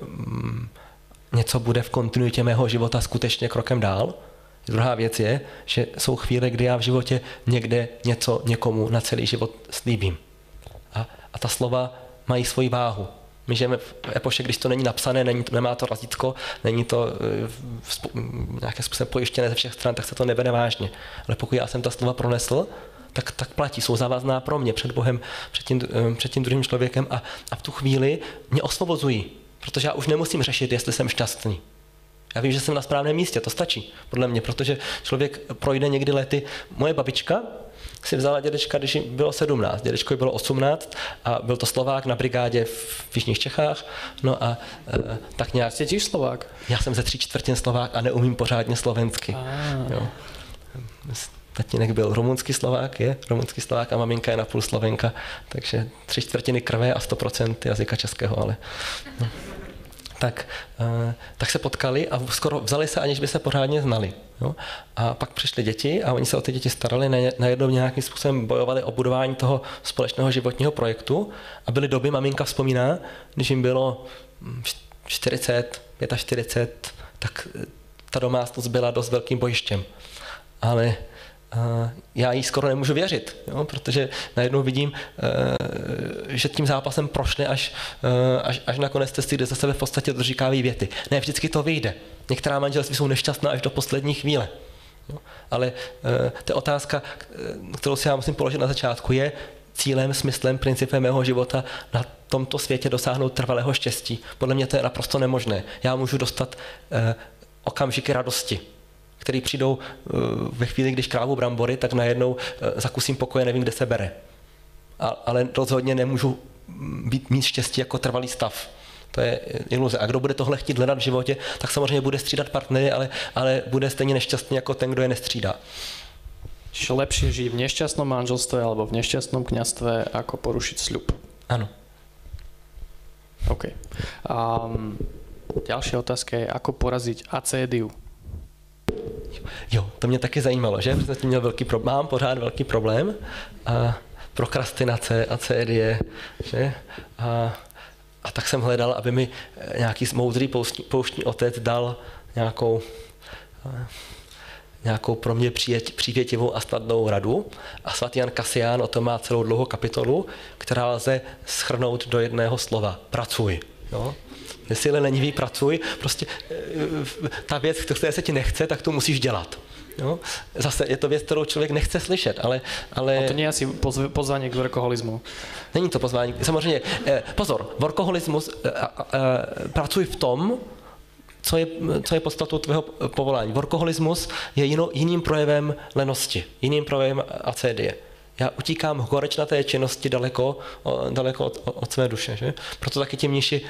něco bude v kontinuitě mého života skutečně krokem dál. Druhá věc je, že jsou chvíle, kdy já v životě někde něco někomu na celý život slíbím. A ta slova mají svoji váhu. My žijeme v epoše, když to není napsané, nemá to razítko, není to nějaké způsobem pojištěné ze všech stran, tak se to nebere vážně. Ale pokud já jsem ta slova pronesl, tak platí, jsou závazná pro mě před Bohem, před tím druhým člověkem a v tu chvíli mě osvobozují, protože já už nemusím řešit, jestli jsem šťastný. Já vím, že jsem na správném místě, to stačí podle mě, protože člověk projde někdy lety. Moje babička si vzala dědečka, když jí bylo 17, dědečkovi bylo 18 a byl to Slovák na brigádě v jižních Čechách. No a tak nějak... Jste tíž Slovák? Já jsem ze 3/4 Slovák a neumím pořádně slovensky. Jo. Tatínek byl rumunský Slovák, je rumunský Slovák a maminka je napůl Slovenka, takže 3/4 krve a 100% jazyka českého, ale... No. Tak se potkali a skoro vzali se, aniž by se pořádně znali. Jo? A pak přišly děti a oni se o ty děti starali, najednou nějakým způsobem bojovali o budování toho společného životního projektu a byly doby, maminka vzpomíná, když jim bylo 40, 45, tak ta domácnost byla dost velkým bojištěm. Ale já jí skoro nemůžu věřit, jo? Protože najednou vidím, že tím zápasem prošli, až nakonec cesty, kde za sebe v podstatě doříkávají věty. Ne, vždycky to vyjde. Některá manželství jsou nešťastná až do poslední chvíle. Jo? Ale ta otázka, kterou si já musím položit na začátku, je: cílem, smyslem, principem mého života na tomto světě dosáhnout trvalého štěstí. Podle mě to je naprosto nemožné. Já můžu dostat okamžiky radosti, který přijdou ve chvíli, když krávu brambory, tak najednou zakusím pokoje, nevím, kde se bere. Ale rozhodně nemůžu mít štěstí jako trvalý stav. To je iluze. A kdo bude tohle chtít hledat v životě, tak samozřejmě bude střídat partnery, ale bude stejně nešťastný jako ten, kdo je nestřídá. Čiže lepší žít v nešťastnom manželstve alebo v nešťastnom kňazstve, ako porušiť sľub. Áno. OK. Ďalšia otázka je, ako poraziť acédiu. Jo, to mě taky zajímalo, že? Protože měl mám pořád velký problém. A prokrastinace a acédie, že? A tak jsem hledal, aby mi nějaký moudrý pouštní otec dal nějakou pro mě přívětivou a snadnou radu. A svatý Jan Kasián o tom má celou dlouhou kapitolu, která lze shrnout do jednoho slova. Pracuj. Jo? Nesile, lenivý, pracuj. Prostě ta věc, která se ti nechce, tak to musíš dělat. Jo? Zase je to věc, kterou člověk nechce slyšet, ale... A to není asi pozvání k workoholismu. Není to pozvání. Samozřejmě, pozor, workoholismus, pracuj v tom, co je podstatou tvého povolání. Workoholismus je jiným projevem lenosti, jiným projevem acédie. Já utíkám horečnaté činnosti daleko od své duše, že? Proto taky ti mniši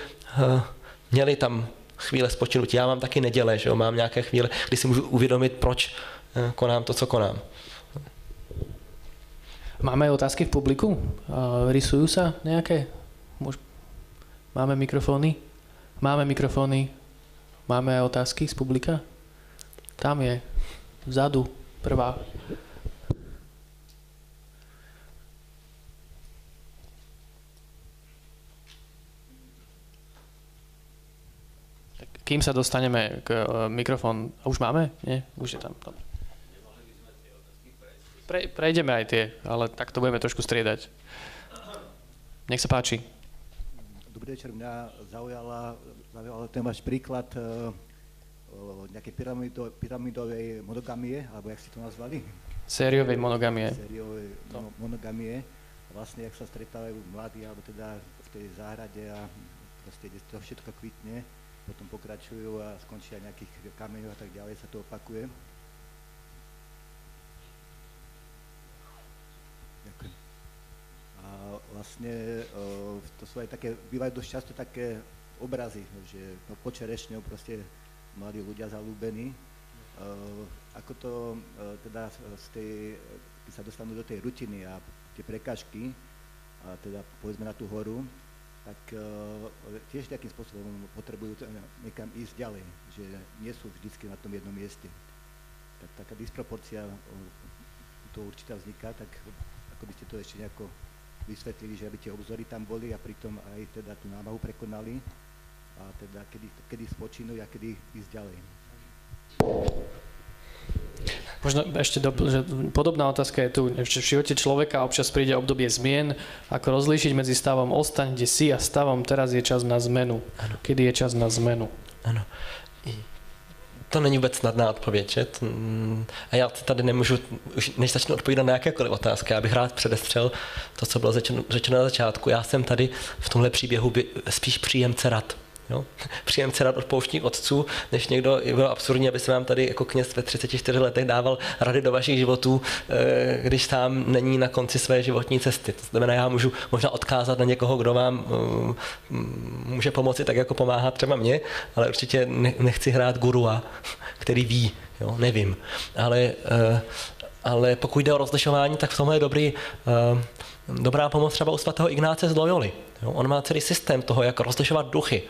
měli tam chvíle spočinutí. Já mám taky neděle, že jo? Mám nějaké chvíle, kdy si můžu uvědomit, proč konám to, co konám. Máme otázky v publiku? Rysují se nějaké? Máme mikrofony? Máme mikrofony. Máme otázky z publika? Tam je. Vzadu. Prvá. Kým sa dostaneme k mikrofónu? Už máme? Nie? Už je tam. Nemohli by sme tie otázky prejsť? prejdeme aj tie, ale tak to budeme trošku striedať. Nech sa páči. Dobrý večer, mňa zaujala ten váš príklad nejakej pyramidovej monogamie, alebo jak ste to nazvali? Sériovej monogamie. Sériovej monogamie. Vlastne, jak sa stretávajú mladí, alebo teda v tej záhrade a proste to všetko kvitne, potom pokračujú a skončia nejakých kameňov a tak ďalej, sa to opakuje. Ďakujem. A vlastne to sú aj také, bývajú dosť často také obrazy, že po čerešňou proste mladí ľudia zalúbení. Ako to teda z tej, keď sa dostanú do tej rutiny a tie prekážky, a teda povedzme na tú horu, tak tiež nejakým spôsobom potrebujú niekam ísť ďalej, že nie sú vždycky na tom jednom mieste. Tak taká disproporcia to určite vzniká, tak ako by ste to ešte nejako vysvetlili, že aby tie obzory tam boli a pritom aj teda tú námahu prekonali a teda kedy spočínujú a kedy ísť ďalej. Možno ešte podobná otázka je tu, že v živote človeka občas príde obdobie zmien, ako rozlíšiť medzi stavom ostaň, kde si a stavom teraz je čas na zmenu. Ano. Kedy je čas na zmenu? Ano. To není vůbec snadná odpověď, že? A já tady nemůžu, už než začnu odpovídat na jakékoliv otázky, já bych rád předestřel to, co bylo řečeno na začátku. Já jsem tady v tomhle příběhu spíš příjemce rad. Jo? Příjemce rad od pouštních otců, než někdo, bylo absurdní, aby se vám tady jako kněz ve 34 letech dával rady do vašich životů, když sám není na konci své životní cesty. To znamená, já můžu možná odkázat na někoho, kdo vám může pomoci, tak jako pomáhá třeba mě, ale určitě nechci hrát gurua, který ví, jo? Nevím. Ale pokud jde o rozlišování, tak v tomhle je dobrá pomoc třeba u svatého Ignáce z Loyoly. Jo? On má celý systém toho, jak rozlišovat duchy.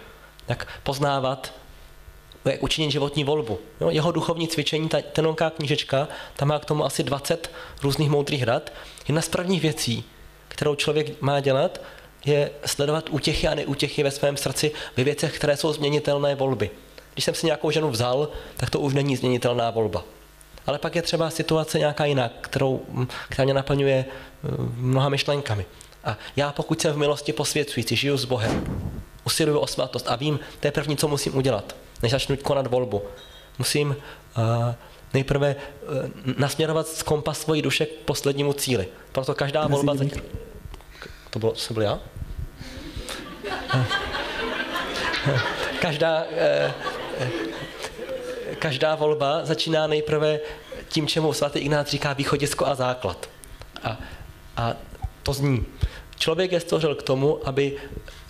Jak poznávat, jak učinit životní volbu. Jo, jeho duchovní cvičení, ta tenonká knížečka, tam má k tomu asi 20 různých moudrých rad. Jedna z prvních věcí, kterou člověk má dělat, je sledovat útěchy a neútěchy ve svém srdci ve věcech, které jsou změnitelné volby. Když jsem si nějakou ženu vzal, tak to už není změnitelná volba. Ale pak je třeba situace nějaká jiná, která mě naplňuje mnoha myšlenkami. A já, pokud jsem v milosti posvěcující, žiju s Bohem, usiluju o svatost a vím, to je první, co musím udělat, než začnu konat volbu. Musím nejprve nasměrovat z kompas svojí duše k poslednímu cíli. Proto každá volba... To jsem byl já? Každá volba začíná nejprve tím, čemu svatý Ignác říká východisko a základ. A to zní... Člověk je stvořil k tomu, aby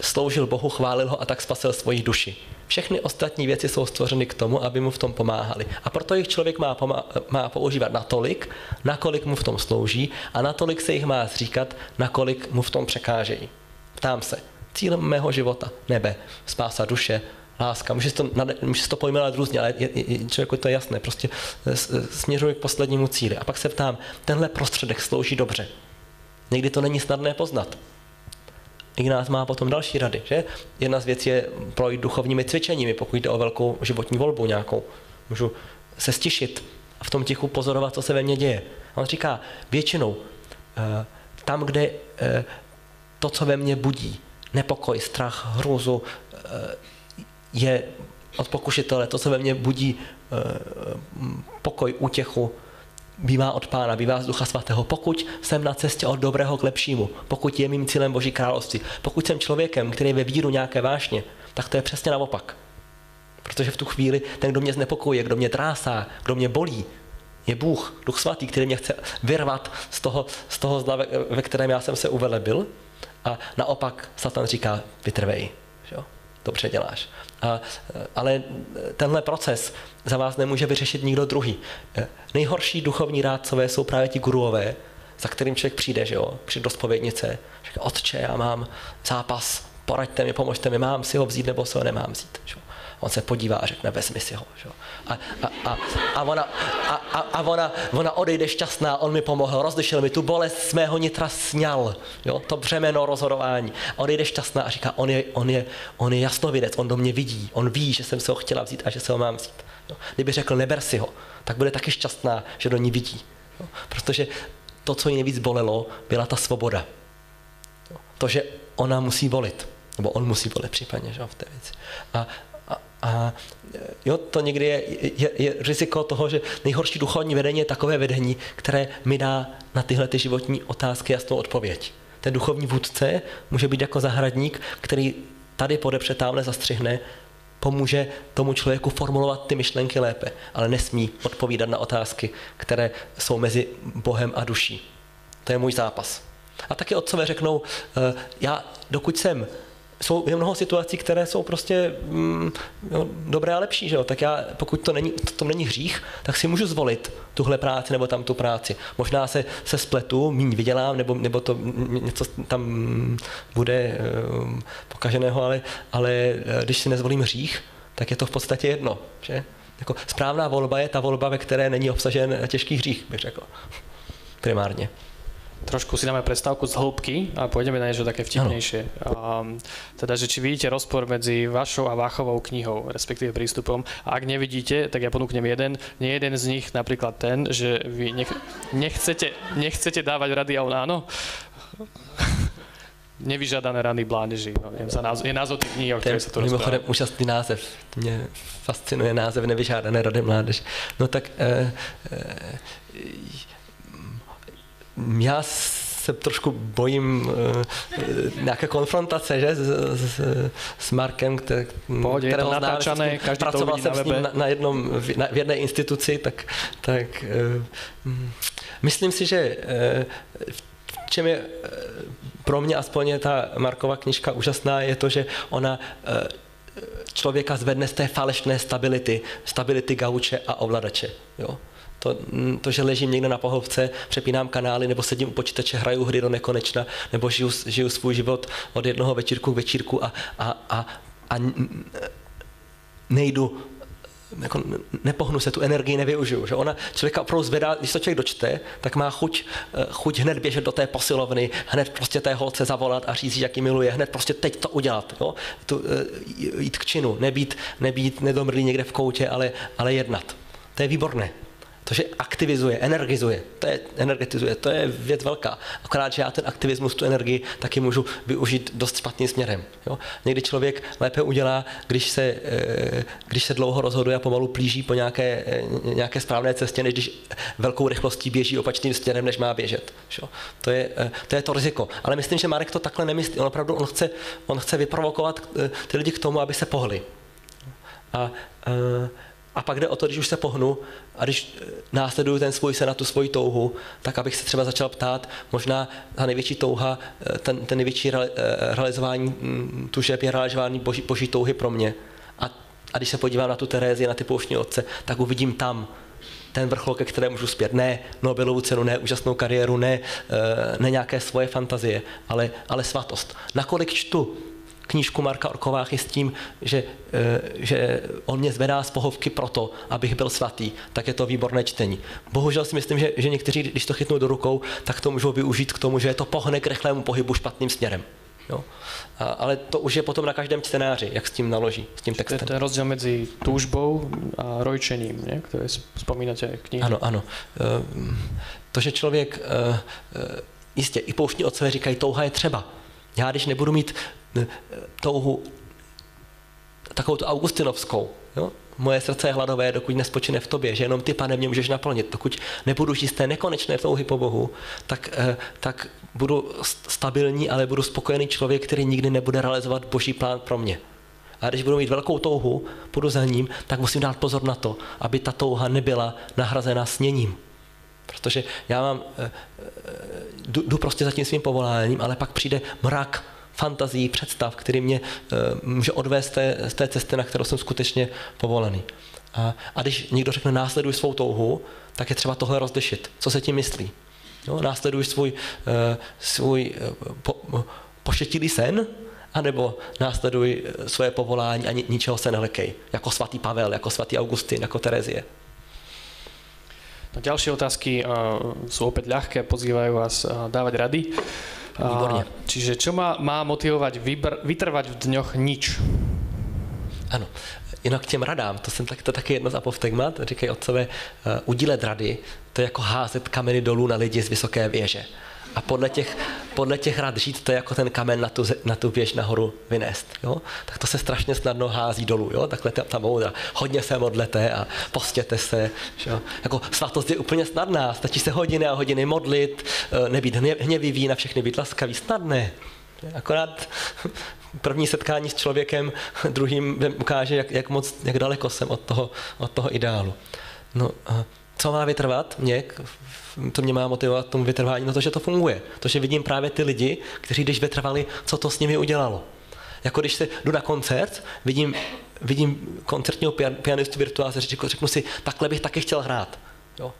sloužil Bohu, chválil ho a tak spasil svoji duši. Všechny ostatní věci jsou stvořeny k tomu, aby mu v tom pomáhali. A proto jich člověk má používat natolik, nakolik mu v tom slouží a natolik se jich má zříkat, nakolik mu v tom překážejí. Ptám se, cílem mého života, nebe, spása duše, láska. Může se to pojmenovat různě, ale člověku to je jasné, prostě směřuji k poslednímu cíli. A pak se ptám, tenhle prostředek slouží dobře. Někdy to není snadné poznat. Ignác má potom další rady, že? Jedna z věcí je projít duchovními cvičeními, pokud jde o velkou životní volbu nějakou. Můžu se stišit a v tom tichu pozorovat, co se ve mně děje. A on říká, většinou tam, kde to, co ve mně budí, nepokoj, strach, hrůzu, je od pokušitele, to, co ve mně budí pokoj, útěchu, bývá od Pána, bývá z Ducha Svatého. Pokud jsem na cestě od dobrého k lepšímu, pokud je mým cílem Boží království, pokud jsem člověkem, který je ve víru nějaké vášně, tak to je přesně naopak. Protože v tu chvíli ten, kdo mě znepokojuje, kdo mě trásá, kdo mě bolí, je Bůh, Duch Svatý, který mě chce vyrvat z toho zla, ve kterém já jsem se uvelebil. A naopak Satan říká, vytrvej, jo? Dobře děláš. Ale tenhle proces za vás nemůže vyřešit nikdo druhý. Nejhorší duchovní rádcové jsou právě ti guruové, za kterým člověk přijde, že jo, přijde do spovědnice, říká, otče, já mám zápas, poraďte mi, pomožte mi, mám si ho vzít, nebo si ho nemám vzít. Že jo. On se podívá a řekne, vezmi si ho. Že jo. A ona odejde šťastná, on mi pomohl, rozlišil mi tu bolest z mého nitra sňal, jo, to břemeno rozhodování. A odejde šťastná a říká, on je jasnovidec, on do mě vidí, on ví, že jsem se ho chtěla vzít a že se ho mám vzít. Jo. Kdyby řekl, neber si ho, tak bude taky šťastná, že do ní vidí. Jo. Protože to, co jí nejvíc bolelo, byla ta svoboda. To, že ona musí volit, nebo on musí volit případně, že, v té věci. A jo, to někdy je riziko toho, že nejhorší duchovní vedení je takové vedení, které mi dá na tyhle ty životní otázky jasnou odpověď. Ten duchovní vůdce může být jako zahradník, který tady podepře, tamhle zastřihne, pomůže tomu člověku formulovat ty myšlenky lépe, ale nesmí odpovídat na otázky, které jsou mezi Bohem a duší. To je můj zápas. A taky otcové řeknou, jsou mnoho situací, které jsou prostě dobré a lepší, že jo? Tak já, pokud to není hřích, tak si můžu zvolit tuhle práci nebo tam tu práci. Možná se spletu, míň vydělám, nebo to něco tam bude pokaženého, ale když si nezvolím hřích, tak je to v podstatě jedno, že? Jako správná volba je ta volba, ve které není obsažen těžký hřích, bych řekl, primárně. Trošku si dáme predstavku z hĺbky a pôjdeme na niečo také vtipnejšie. Teda, že či vidíte rozpor medzi vašou a Váchovou knihou, respektíve prístupom. A ak nevidíte, tak ja ponúknem jeden. Nie jeden z nich, napríklad ten, že vy nechcete dávať rady, a on áno. Nevyžadané rany bláneží. No, je názov tých kníh, o ktorých sa to rozpráva. Mimochodem, úžasný název. Mne fascinuje název Nevyžadané rady mládež. No tak... Já se trošku bojím nějaké konfrontace, že, s Markem, kterého znám, pracoval jsem s ním v jedné instituci, tak myslím si, že v čem je pro mě aspoň ta Markova knižka úžasná, je to, že ona člověka zvedne z té falešné stability gauče a ovladače. Jo? To, že ležím někde na pohovce, přepínám kanály, nebo sedím u počítače, hraju hry do nekonečna, nebo žiju svůj život od jednoho večírku k večírku a nejdu, jako nepohnu se, tu energii nevyužiju. Že ona člověka opravdu zvedá, když to člověk dočte, tak má chuť hned běžet do té posilovny, hned prostě té holce zavolat a říct, jak ji miluje, hned prostě teď to udělat, jo? Jít k činu, nebýt nedomrlý někde v koutě, ale jednat. To je výborné. To, že aktivizuje, energizuje, to je věc velká. Akorát, že já ten aktivismus, tu energii taky můžu využít dost špatným směrem. Jo? Někdy člověk lépe udělá, když se dlouho rozhoduje a pomalu plíží po nějaké správné cestě, než když velkou rychlostí běží opačným směrem, než má běžet. Jo? To je to riziko. Ale myslím, že Marek to takhle nemyslí. On opravdu on chce vyprovokovat ty lidi k tomu, aby se pohli. A pak jde o to, když už se pohnu a když následuju ten svůj sen a tu svoji touhu, tak abych se třeba začal ptát, možná ta největší touha, ten největší realizování tužeb je realizování boží touhy pro mě. A když se podívám na tu Terézi, na ty pouštní otce, tak uvidím tam ten vrchol, ke kterému můžu zpět. Ne Nobelovu cenu, ne úžasnou kariéru, ne nějaké svoje fantazie, ale svatost. Nakolik čtu knížku Marka Orko Váchy s tím, že on mě zvedá z pohovky proto, abych byl svatý, tak je to výborné čtení. Bohužel si myslím, že někteří, když to chytnou do rukou, tak to můžou využít k tomu, že je to pohne k rychlému pohybu špatným směrem. Jo? Ale to už je potom na každém čtenáři, jak s tím naloží, s tím textem. To je ten rozdíl mezi túžbou a rojčením, ne? Které vzpomínáte knihy. Ano. To, že člověk, jistě, i pouštní otcové říkají, touha je třeba. Já, když nebudu mít touhu takovou tu augustinovskou, jo? Moje srdce je hladové, dokud nespočine v tobě, že jenom ty, Pane, mě můžeš naplnit. Dokud nebudu žít z té nekonečné touhy po Bohu, tak budu stabilní, ale budu spokojený člověk, který nikdy nebude realizovat Boží plán pro mě. A když budu mít velkou touhu, budu za ním, tak musím dát pozor na to, aby ta touha nebyla nahrazena sněním. Protože já jdu prostě za tím svým povoláním, ale pak přijde mrak fantazií, představ, který mě může odvést z té cesty, na kterou jsem skutečně povolaný. A když někdo řekne, následuj svou touhu, tak je třeba tohle rozlišit. Co se tím myslí? Jo, následuj svůj pošetilý sen, anebo následuj svoje povolání a ničeho se nelekej. Jako svatý Pavel, jako svatý Augustin, jako Terezie. No, ďalšie otázky sú opäť ľahké, pozývajú vás dávať rady. Výborne. Čiže čo má motivovať vytrvať v dňoch nič? Áno, jinak těm radám, to taky jedno z apophtegmat, říkají od sebe, udílet rady, to je jako házet kameny dolů na lidi z vysoké věže. A podle těch rad žít, to je jako ten kamen na tu věž nahoru vynést. Jo? Tak to se strašně snadno hází dolů, jo? Takhle ta moudra. Hodně se modlete a postěte se. Jo? Jako svatost je úplně snadná, stačí se hodiny a hodiny modlit, nebýt hněvivý, na všechny být laskavý, snadné. Akorát první setkání s člověkem druhým ukáže, jak daleko jsem od toho ideálu. No, co má vytrvat mě, to mě má motivovat k tomu vytrvání, no to, že to funguje. To, že vidím právě ty lidi, kteří když vytrvali, co to s nimi udělalo. Jako když se jdu na koncert, vidím koncertního pianistu virtuóza, řeknu si, takhle bych taky chtěl hrát. Jo?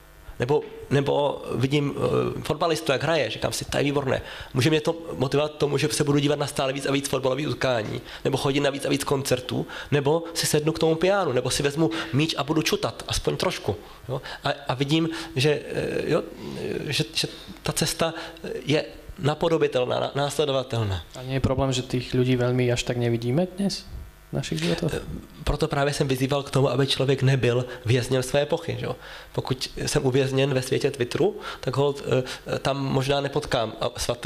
Nebo vidím fotbalistu, jak hraje, říkám si, to je výborné. Může mě to motivovat k tomu, že se budu dívat na stále víc a víc fotbalových utkání, nebo chodit na víc a víc koncertů, nebo si sednu k tomu pianu, nebo si vezmu míč a budu čutat, aspoň trošku. Jo? A vidím, že ta cesta je napodobitelná, následovatelná. A nie je problém, že tých ľudí veľmi až tak nevidíme dnes? Proto právě jsem vyzýval k tomu, aby člověk nebyl vězněn své epochy. Že? Pokud jsem uvězněn ve světě Twitteru, tak holt, tam možná nepotkám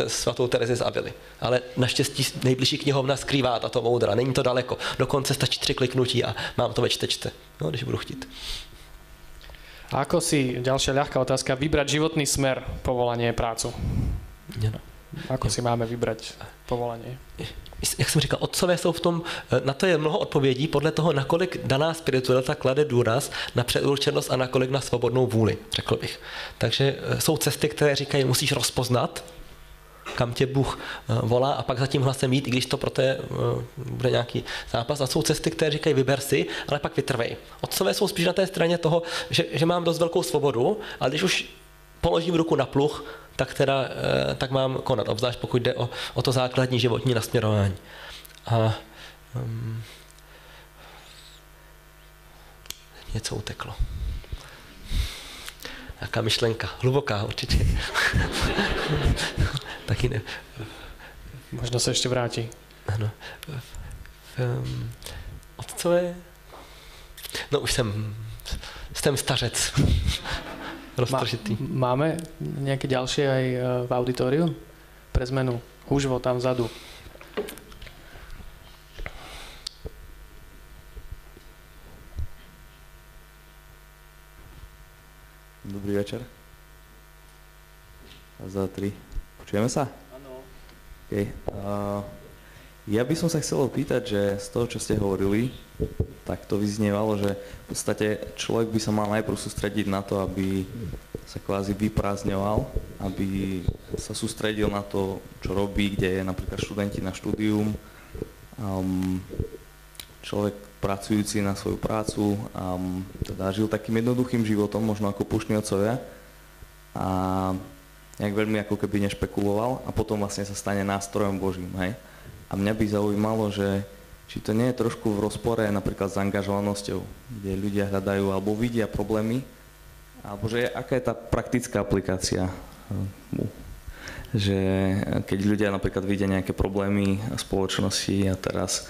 svatou Terezi z Avily. Ale naštěstí nejbližší knihovna skrývá tato moudra. Není to daleko. Dokonce stačí 3 kliknutí a mám to ve čtečce, no, když budu chtít. A ako si, ďalšia ľahká otázka, vybrať životný smer, povolanie, prácu? No. Ako si máme vybrať povolanie? Jak jsem říkal, otcové jsou v tom, na to je mnoho odpovědí podle toho, nakolik daná spiritualita klade důraz na předurčenost a nakolik na svobodnou vůli, řekl bych. Takže jsou cesty, které říkají, musíš rozpoznat, kam tě Bůh volá a pak za tím hlasem jít, i když to pro té bude nějaký zápas. A jsou cesty, které říkají, vyber si, ale pak vytrvej. Otcové jsou spíš na té straně toho, že mám dost velkou svobodu, ale když už položím ruku na pluh, tak mám konat, obzvlášť pokud jde o to základní životní nasměrování. A něco uteklo. Jaká myšlenka? Hluboká určitě. Taky ne. Možná se ještě vrátí. Ano. Otcové? No už jsem stařec. Máme nejaké ďalšie aj v auditoriu? Pre zmenu. Húžvo tam vzadu. Dobrý večer. Za 3. Počujeme sa? Áno. Okay. Ja by som sa chcel opýtať, že z toho, čo ste hovorili, tak to vyznievalo, že v podstate človek by sa mal najprv sústrediť na to, aby sa kvázi vyprázdňoval, aby sa sústredil na to, čo robí, kde je napríklad študenti na štúdium, človek pracujúci na svoju prácu, teda žil takým jednoduchým životom, možno ako pušní otcovia a nejak veľmi ako keby nešpekuloval a potom vlastne sa stane nástrojom Božím, hej? A mňa by zaujímalo, že či to nie je trošku v rozpore napríklad s angažovanosťou, kde ľudia hľadajú alebo vidia problémy, alebo že aká je tá praktická aplikácia, že keď ľudia napríklad vidia nejaké problémy spoločnosti a teraz,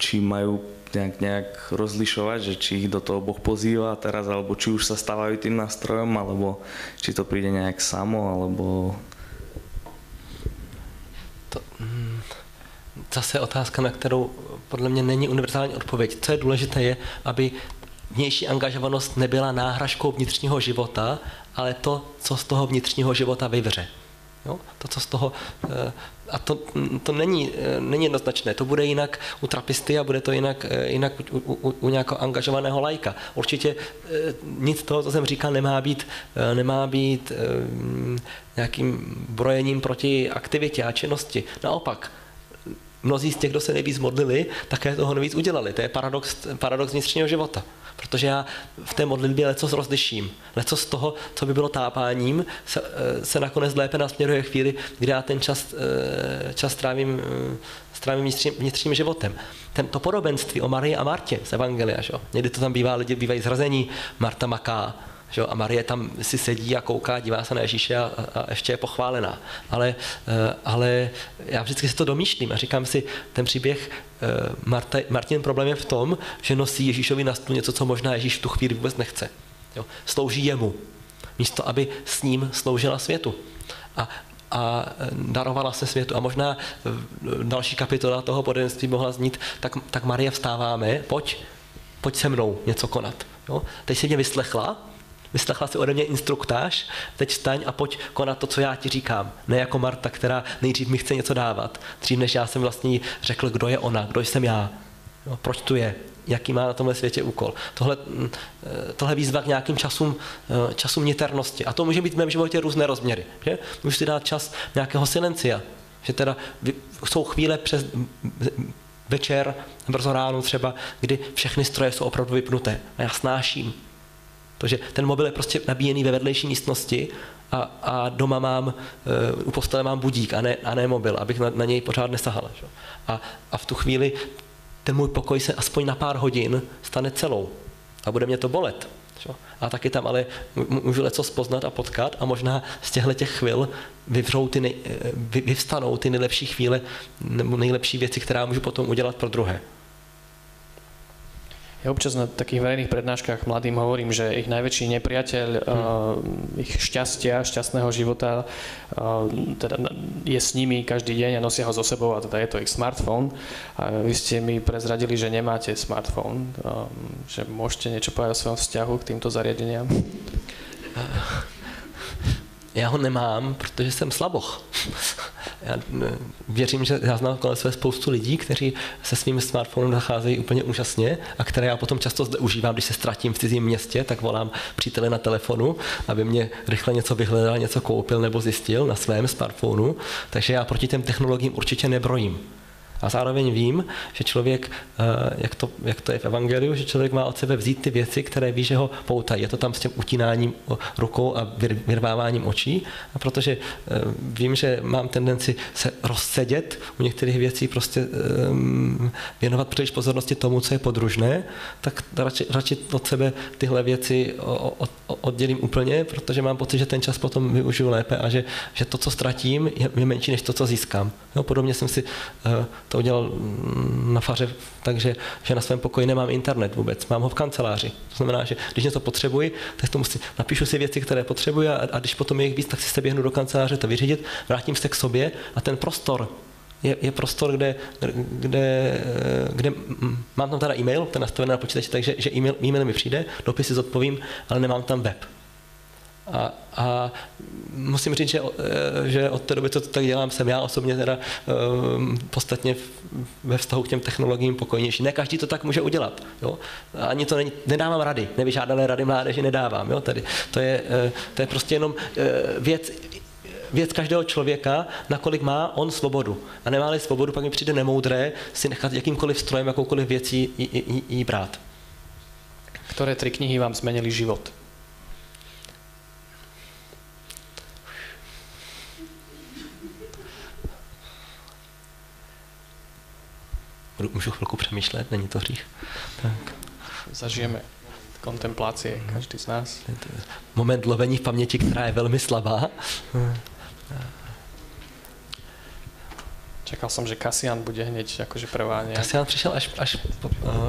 či majú nejak rozlišovať, že či ich do toho Boh pozýva teraz, alebo či už sa stávajú tým nástrojom, alebo či to príde nejak samo, alebo... Zase otázka, na kterou podle mě není univerzální odpověď. Co je důležité je, aby vnější angažovanost nebyla náhražkou vnitřního života, ale to, co z toho vnitřního života vyvře. Jo? To, co z toho, a to není jednoznačné, to bude jinak u trapisty a bude to jinak u nějakého angažovaného laika. Určitě nic toho, co jsem říkal, nemá být nějakým brojením proti aktivitě a činnosti. Naopak. Mnozí z těch, kdo se nejvíc modlili, také toho nejvíc udělali. To je paradox vnitřního života. Protože já v té modlitbě lecos rozliším. Lecos z toho, co by bylo tápáním, se nakonec lépe nasměruje chvíli, kdy já ten čas strávím vnitřním životem. To podobenství o Marii a Martě z Evangelia. Že? Někdy to tam bývají zrazení, Marta maká, Že? A Marie tam si sedí a kouká, dívá se na Ježíše a ještě je pochválená. Ale já vždycky si to domýšlím a říkám si, ten příběh, Martin problém je v tom, že nosí Ježíšovi na stůl něco, co možná Ježíš v tu chvíli vůbec nechce. Jo? Slouží jemu, místo aby s ním sloužila světu. A darovala se světu. A možná další kapitola toho podobenství mohla znít, tak Marie, vstáváme, pojď se mnou něco konat. Jo? Teď si mě vyslechla si ode mě instruktáž, teď vstaň a pojď konat to, co já ti říkám. Ne jako Marta, která nejdřív mi chce něco dávat, dřív než já jsem vlastně řekl, kdo je ona, kdo jsem já, jo? Proč tu je, jaký má na tomhle světě úkol. Tohle výzva k nějakým časům niternosti. A to může být v mém životě různé rozměry. Že? Můžu si dát čas nějakého silencia, že teda jsou chvíle přes večer, brzo ráno třeba, kdy všechny stroje jsou opravdu vypnuté a já snáším. Protože ten mobil je prostě nabíjený ve vedlejší místnosti a doma mám, u postele mám budík a ne mobil, abych na něj pořád nesahal. Že? A v tu chvíli ten můj pokoj se aspoň na pár hodin stane celou a bude mě to bolet. Že? A taky tam ale můžu lecos poznat a potkat a možná z těchto chvil vyvstanou ty nejlepší chvíle nebo nejlepší věci, která můžu potom udělat pro druhé. Ja občas na takých verejných prednáškach mladým hovorím, že ich najväčší nepriateľ ich šťastného života teda je s nimi každý deň a nosia ho so sebou a teda je to ich smartfón. A vy ste mi prezradili, že nemáte smartfón, že môžete niečo povedať o svojom vzťahu k týmto zariadeniam? Já ho nemám, protože jsem slaboch. Já věřím, že já znám kolem své spoustu lidí, kteří se svým smartphonem nacházejí úplně úžasně a které já potom často užívám, když se ztratím v cizím městě, tak volám přítele na telefonu, aby mě rychle něco vyhledal, něco koupil nebo zjistil na svém smartphonu. Takže já proti těm technologiím určitě nebrojím. A zároveň vím, že člověk, jak to je v evangeliu, že člověk má od sebe vzít ty věci, které ví, že ho poutají. Je to tam s tím utínáním rukou a vyrváváním očí. A protože vím, že mám tendenci se rozsedět u některých věcí, prostě věnovat příliš pozornosti tomu, co je podružné, tak radši od sebe tyhle věci oddělím úplně, protože mám pocit, že ten čas potom využiju lépe a že to, co ztratím, je menší než to, co získám. No, podobně jsem si to udělal na faře, takže že na svém pokoji nemám internet vůbec, mám ho v kanceláři. To znamená, že když něco potřebuji, tak to musím, napíšu si věci, které potřebuji a když potom je jich víc, tak si se běhnu do kanceláře to vyřídit, vrátím se k sobě a ten prostor je prostor, kde mám tam teda e-mail, ten nastavený na počítači, takže že e-mail mi přijde, dopisy zodpovím, ale nemám tam web. A musím říct, že od té doby, co to tak dělám, jsem já osobně teda podstatně ve vztahu k těm technologiím pokojnější. Ne každý to tak může udělat. Jo? Ani to nedávám rady, nevyžádané rady mládeži nedávám. Jo? Tady. To je prostě jenom věc každého člověka, nakolik má on svobodu. A nemá-li svobodu, pak mi přijde nemoudré si nechat jakýmkoliv strojem, jakoukoliv věcí jí brát. Které tři knihy vám změnily život? Můžu chvilku přemýšlet, není to hřích. Tak. Zažijeme kontemplácie, každý z nás. Moment lovení v paměti, která je velmi slabá. Čekal jsem, že Kasián bude hneď jakože prvá. Ne? Kasián přišel až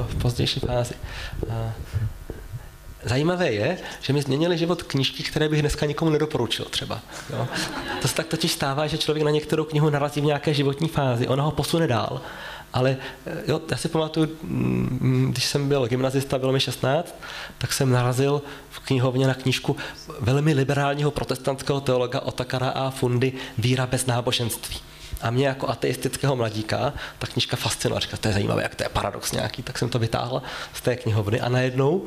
v pozdější fázi. Zajímavé je, že mi změnily život knížky, které bych dneska nikomu nedoporučil třeba. Jo. To se tak totiž stává, že člověk na některou knihu narazí v nějaké životní fázi, ona ho posune dál. Ale jo, já si pamatuju, když jsem byl gymnazista, bylo mi 16, tak jsem narazil v knihovně na knížku velmi liberálního protestantského teologa Otakara A. Fundy Víra bez náboženství. A mě jako ateistického mladíka ta knížka fascinovala. Říkala, to je zajímavé, jak to je paradox nějaký, tak jsem to vytáhl z té knihovny a najednou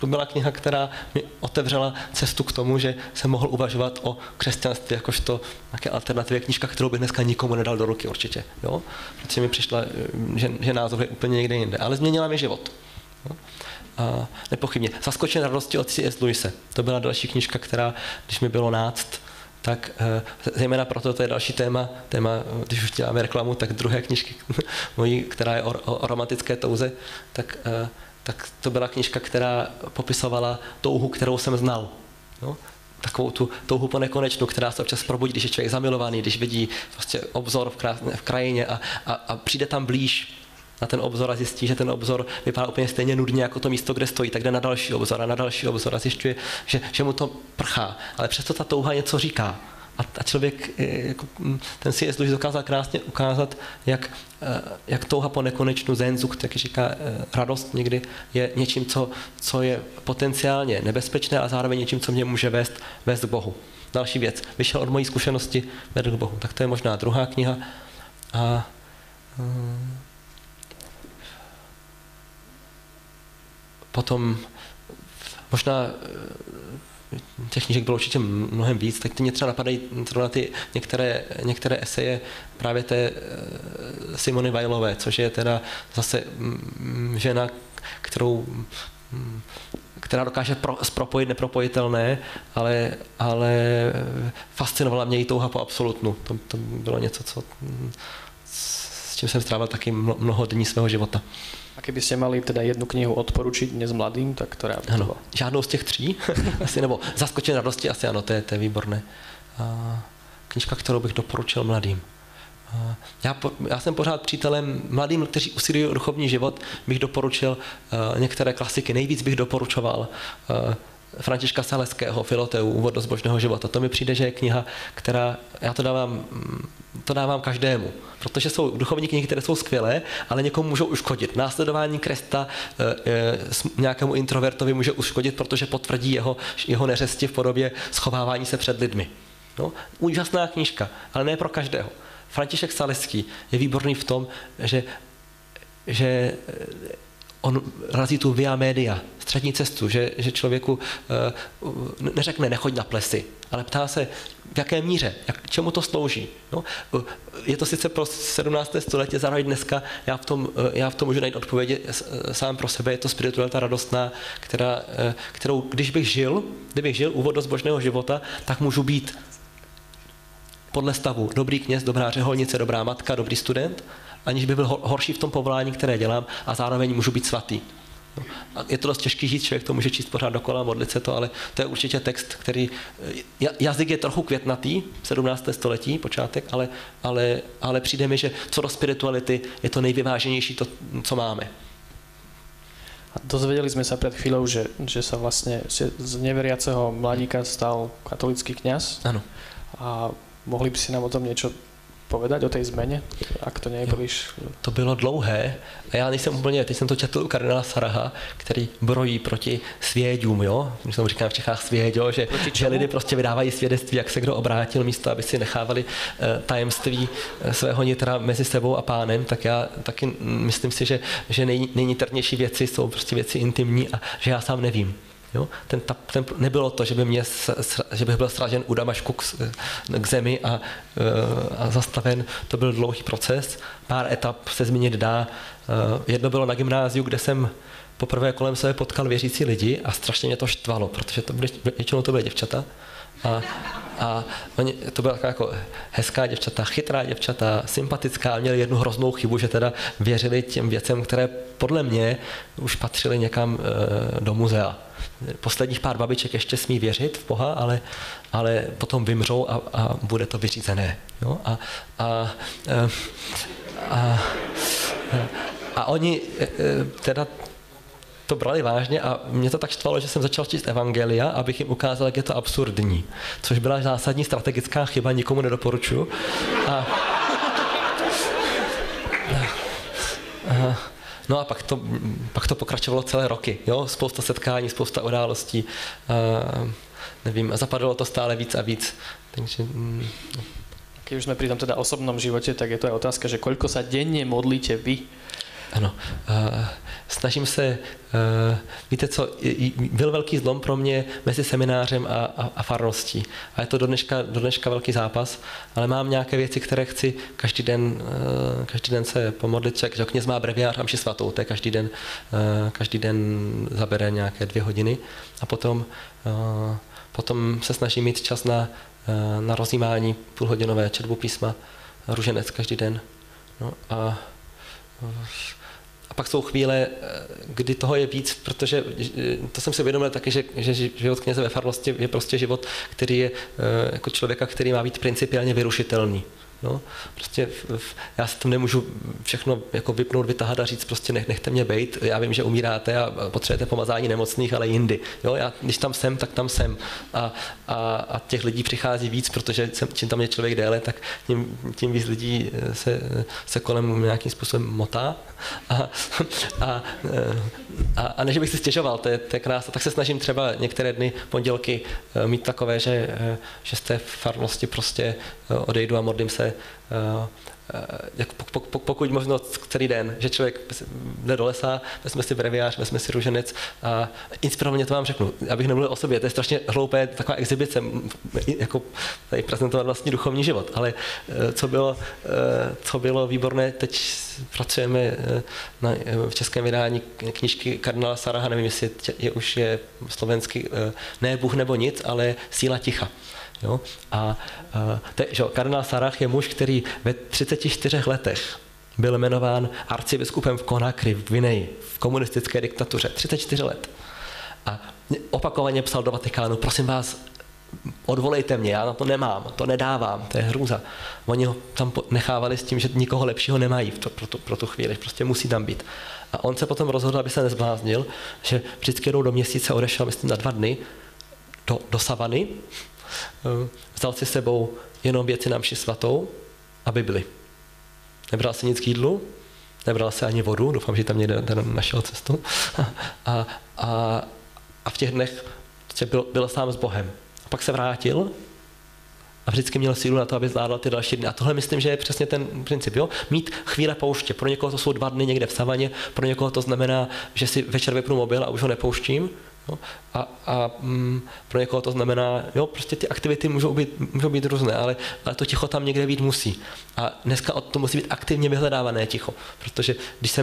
to byla kniha, která mi otevřela cestu k tomu, že jsem mohl uvažovat o křesťanství jakožto nějaké alternativě, knížka, kterou bych dneska nikomu nedal do ruky určitě, jo? Protože mi přišla, že názor je úplně někde jinde, ale změnila mi život. Jo? A nepochybně. Zaskočen radostí od C.S. Lewise. To byla další knížka, která, když mi bylo 11, tak zejména proto to je další téma, když už děláme reklamu, tak druhé knižky mojí, která je o romantické touze, tak tak to byla knižka, která popisovala touhu, kterou jsem znal. No? Takovou tu touhu po nekonečnu, která se občas probudí, když je člověk zamilovaný, když vidí prostě obzor v krajině a přijde tam blíž na ten obzor a zjistí, že ten obzor vypadá úplně stejně nudně jako to místo, kde stojí, tak jde na další obzor a na další obzor a zjišťuje, že mu to prchá, ale přesto ta touha něco říká. A člověk, jako, ten C.S. Lewis dokázal krásně ukázat, jak touha po nekonečnu, zenzuk, taky říká, radost někdy je něčím, co je potenciálně nebezpečné a zároveň něčím, co mě může vést k Bohu. Další věc, vyšel od mojí zkušenosti, vedl k Bohu. Tak to je možná druhá kniha. A potom možná těch knížek bylo určitě mnohem víc, tak mě třeba napadají na ty některé eseje právě té Simony Wailové, což je teda zase žena, která dokáže spropojit nepropojitelné, ale fascinovala mě její touha po absolutnu. To bylo něco, s čím jsem strávil taky mnoho dní svého života. A keby ste mali teda jednu knihu odporučiť dnes mladým, tak ktorá by to bola? Žádnou z těch tří, asi, nebo Zaskočené radosti, asi ano, to je výborné. Knižka, kterou bych doporučil mladým. Já jsem pořád přítelem mladým, kteří usilují o duchovní život, bych doporučil některé klasiky. Nejvíc bych doporučoval Františka Saleského, Filoteu, Úvod do zbožného života. To mi přijde, že je kniha, která, já to dávám každému, protože jsou duchovní knihy, které jsou skvělé, ale někomu můžou uškodit. Následování Krista nějakému introvertovi může uškodit, protože potvrdí jeho neřesti v podobě schovávání se před lidmi. No, úžasná knížka, ale ne pro každého. František Saleský je výborný v tom, že on razí tu via media, střední cestu, že člověku neřekne nechoď na plesy, ale ptá se, v jaké míře, k čemu to slouží. No, je to sice pro 17. století, zároveň dneska já v tom můžu najít odpovědi sám pro sebe, je to spiritualita radostná, kterou kdybych žil Úvod do zbožného života, tak můžu být podle stavu dobrý kněz, dobrá řeholnice, dobrá matka, dobrý student, aniž by byl horší v tom povolání, které dělám, a zároveň můžu být svatý. No, a je to dost těžký žít, člověk to může číst pořád dokola, modlit se to, ale to je určitě text, který... Jazyk je trochu květnatý, 17. století, počátek, ale přijde mi, že co do spirituality je to nejvyváženější, to, co máme. A dozvedeli sme sa pred chvíľou, že sa vlastne z neveriaceho mladíka stal katolický kňaz. Áno. A mohli by si nám o tom niečo povedať, o tej zmene, ak to nebudeš? To bylo dlouhé a já nejsem úplně, teď jsem to četl u kardinála Saraha, který brojí proti svědům, jo? Když tomu říkám v Čechách svěď, jo? Že lidi prostě vydávají svědectví, jak se kdo obrátil, místo aby si nechávali tajemství svého nitra mezi sebou a pánem, tak já taky myslím si, že nejnitrnější věci jsou prostě věci intimní a že já sám nevím. Jo? Nebylo to, že bych byl sražen u Damašku k zemi a zastaven. To byl dlouhý proces. Pár etap se zmínit dá. Jedno bylo na gymnáziu, kde jsem poprvé kolem sebe potkal věřící lidi a strašně mě to štvalo, protože většinou to byly děvčata. A to byla taková jako hezká děvčata, chytrá děvčata, sympatická, měli jednu hroznou chybu, že teda věřili těm věcem, které podle mě už patřily někam do muzea. Posledních pár babiček ještě smí věřit v Boha, ale potom vymřou a bude to vyřízené. Jo? A oni teda to brali vážně a mě to tak štvalo, že jsem začal číst evangelia, abych jim ukázal, jak je to absurdní, což byla zásadní strategická chyba, nikomu nedoporučuji. No a pak to pokračovalo celé roky, jo? Spousta setkání, spousta událostí, nevím, zapadlo to stále víc a víc, takže... Keď už sme pri tom teda osobnom živote, tak je to aj otázka, že koľko sa denne modlíte vy? Ano, snažím se, víte co, byl velký zlom pro mě mezi seminářem a farností. A je to do dneška velký zápas, ale mám nějaké věci, které chci každý den se pomodlit. Člověk, kněz má breviář a mši svatou, to je každý den zabere nějaké 2 hodiny. A potom se snažím mít čas na rozjímání, půlhodinové, četbu písma, růženec každý den. No a A pak jsou chvíle, kdy toho je víc, protože to jsem si uvědomil taky, že život kněze ve farnosti je prostě život, který je jako člověka, který má být principiálně vyrušitelný. No, prostě já si tam nemůžu všechno jako vypnout, vytahat a říct prostě nechte mě bejt, já vím, že umíráte a potřebujete pomazání nemocných, ale jindy. Jo, já když tam jsem, tak tam jsem. A těch lidí přichází víc, protože čím tam je člověk déle, tak tím víc lidí se kolem nějakým způsobem motá. A než bych si stěžoval, to je krásné, tak se snažím třeba některé dny, pondělky mít takové, že z té farnosti prostě odejdu a modlím se, pokud možno celý den, že člověk jde do lesa, vezme si breviář, vezme si růženec a inspirovaně to vám řeknu, abych nemluvil o sobě, to je strašně hloupé, taková exibice, jako tady prezentovat vlastní duchovní život, ale co bylo výborné, teď pracujeme v českém vydání knížky kardinála Saraha, nevím, jestli už je slovenský ne Bůh nebo nic, ale síla ticha. Jo? Kardinál Sarah je muž, který ve 34 letech byl jmenován arcibiskupem v Konakry, v Vineji, v komunistické diktatuře. 34 let. A opakovaně psal do Vatikánu, prosím vás, odvolejte mě, já na to nemám, to nedávám, to je hrůza. Oni ho tam nechávali s tím, že nikoho lepšího nemají pro tu chvíli, prostě musí tam být. A on se potom rozhodl, aby se nezbláznil, že vždycky jednou do měsíce odešel, myslím na 2 dny, do savany, vzal si sebou jenom věci na mši svatou a Bibli. Nebral si nic k jídlu, nebral si ani vodu, doufám, že tam někde našel cestu. A v těch dnech byl sám s Bohem. A pak se vrátil a vždycky měl sílu na to, aby zvládal ty další dny. A tohle myslím, že je přesně ten princip. Jo? Mít chvíle pouště. Pro někoho to jsou 2 dny někde v savaně, pro někoho to znamená, že si večer vypnu mobil a už ho nepouštím. Jo? Pro někoho to znamená, jo, prostě ty aktivity můžou být různé, ale to ticho tam někde být musí. A dneska to musí být aktivně vyhledávané ticho, protože když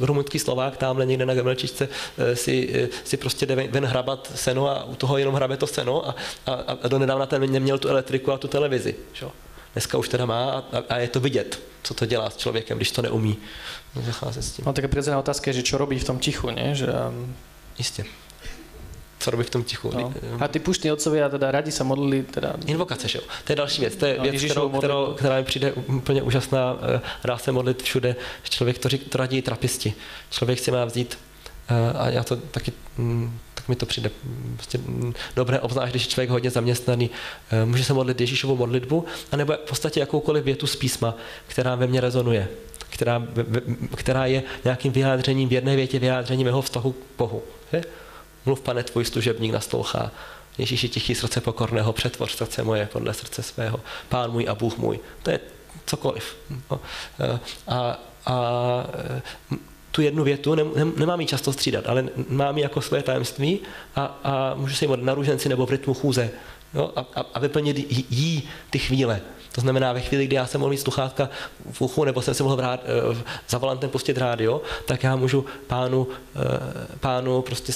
rumunský Slovák tamhle někde na Gemelčičce si prostě jde ven hrabat seno a u toho jenom hrabe to seno a donedávna ten neměl tu elektriku a tu televizi. Jo? Dneska už teda má a je to vidět, co to dělá s člověkem, když to neumí. Zacházet s tím. No, taká prirodzená otázka je, že čo robí v tom tichu, ne? Že... Jistě. Co robí v tom tichu. No. A ty púštni otcovia teda radi sa modlili teda... Invokace, že jo. To je další věc. To je věc, která mi přijde úplně úžasná. Dá se modlit všude. Člověk to radí trapisti. Člověk si má vzít a já to taky... Tak mi to přijde prostě dobré, obzvlášť, když je člověk hodně zaměstnaný. Může se modlit Ježíšovu modlitbu, anebo v podstatě jakoukoliv větu z písma, která ve mně rezonuje, která je nějakým vyjádřením, v jedné větě vyjádřením jeho vztahu k Bohu. Že? Mluv, Pane, tvůj služebník naslouchá. Ježíši tichý, srdce pokorného, přetvoř srdce moje podle srdce svého. Pán můj a Bůh můj. To je cokoliv. No. A tu jednu větu nemám ji často střídat, ale mám ji jako své tajemství a můžu se jí modlit na růženci nebo v rytmu chůze. No, a vyplnit jí ty chvíle. To znamená, ve chvíli, kdy já jsem mohl mít sluchátka v uchu, nebo jsem se mohl za volantem pustit rádio, tak já můžu pánu prostě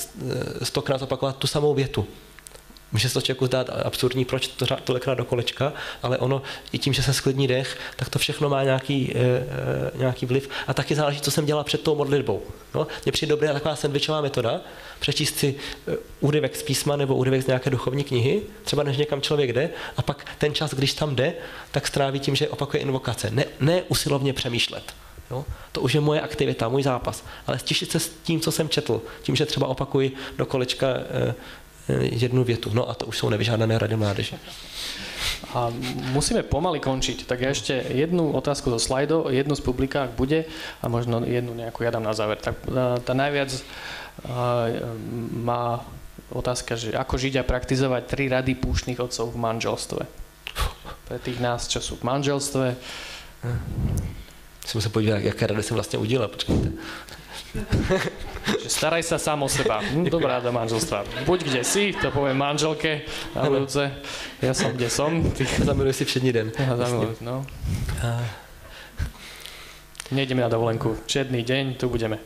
100krát opakovat tu samou větu. Může se to člověku zdát absurdní, proč tolekrát do kolečka, ale ono i tím, že se sklidní dech, tak to všechno má nějaký vliv. A taky záleží, co jsem dělal před tou modlitbou. No? Mně přijde dobrá taková sandvičová metoda, přečíst si úryvek z písma nebo úryvek z nějaké duchovní knihy, třeba než někam člověk jde, a pak ten čas, když tam jde, tak stráví tím, že opakuje invokace. Ne usilovně přemýšlet. Jo? To už je moje aktivita, můj zápas. Ale stišit se s tím, co jsem četl, tím, že třeba opakuji do kolečka jednu větu. No a to už jsou nevyžádané rady mládeže. A musíme pomaly končiť. Tak ja ešte jednu otázku zo slajdov, jednu z publika, ak bude, a možno jednu nejakú ja dám na záver. Tak tá najviac má otázka, že ako žiť a praktizovať 3 rady púštnych otcov v manželstve. Pre tých nás, čo sú v manželstve. Musím sa podívať, jaké rady som vlastne udielal. Počkajte. Staraj sa sám o seba. Dobrá do manželstva. Buď kde si, to poviem manželke na budúce. Ja som kde som. Zamiluj si všední den. Zamiluj, no. Nejdeme na dovolenku. Všedný deň, tu budeme.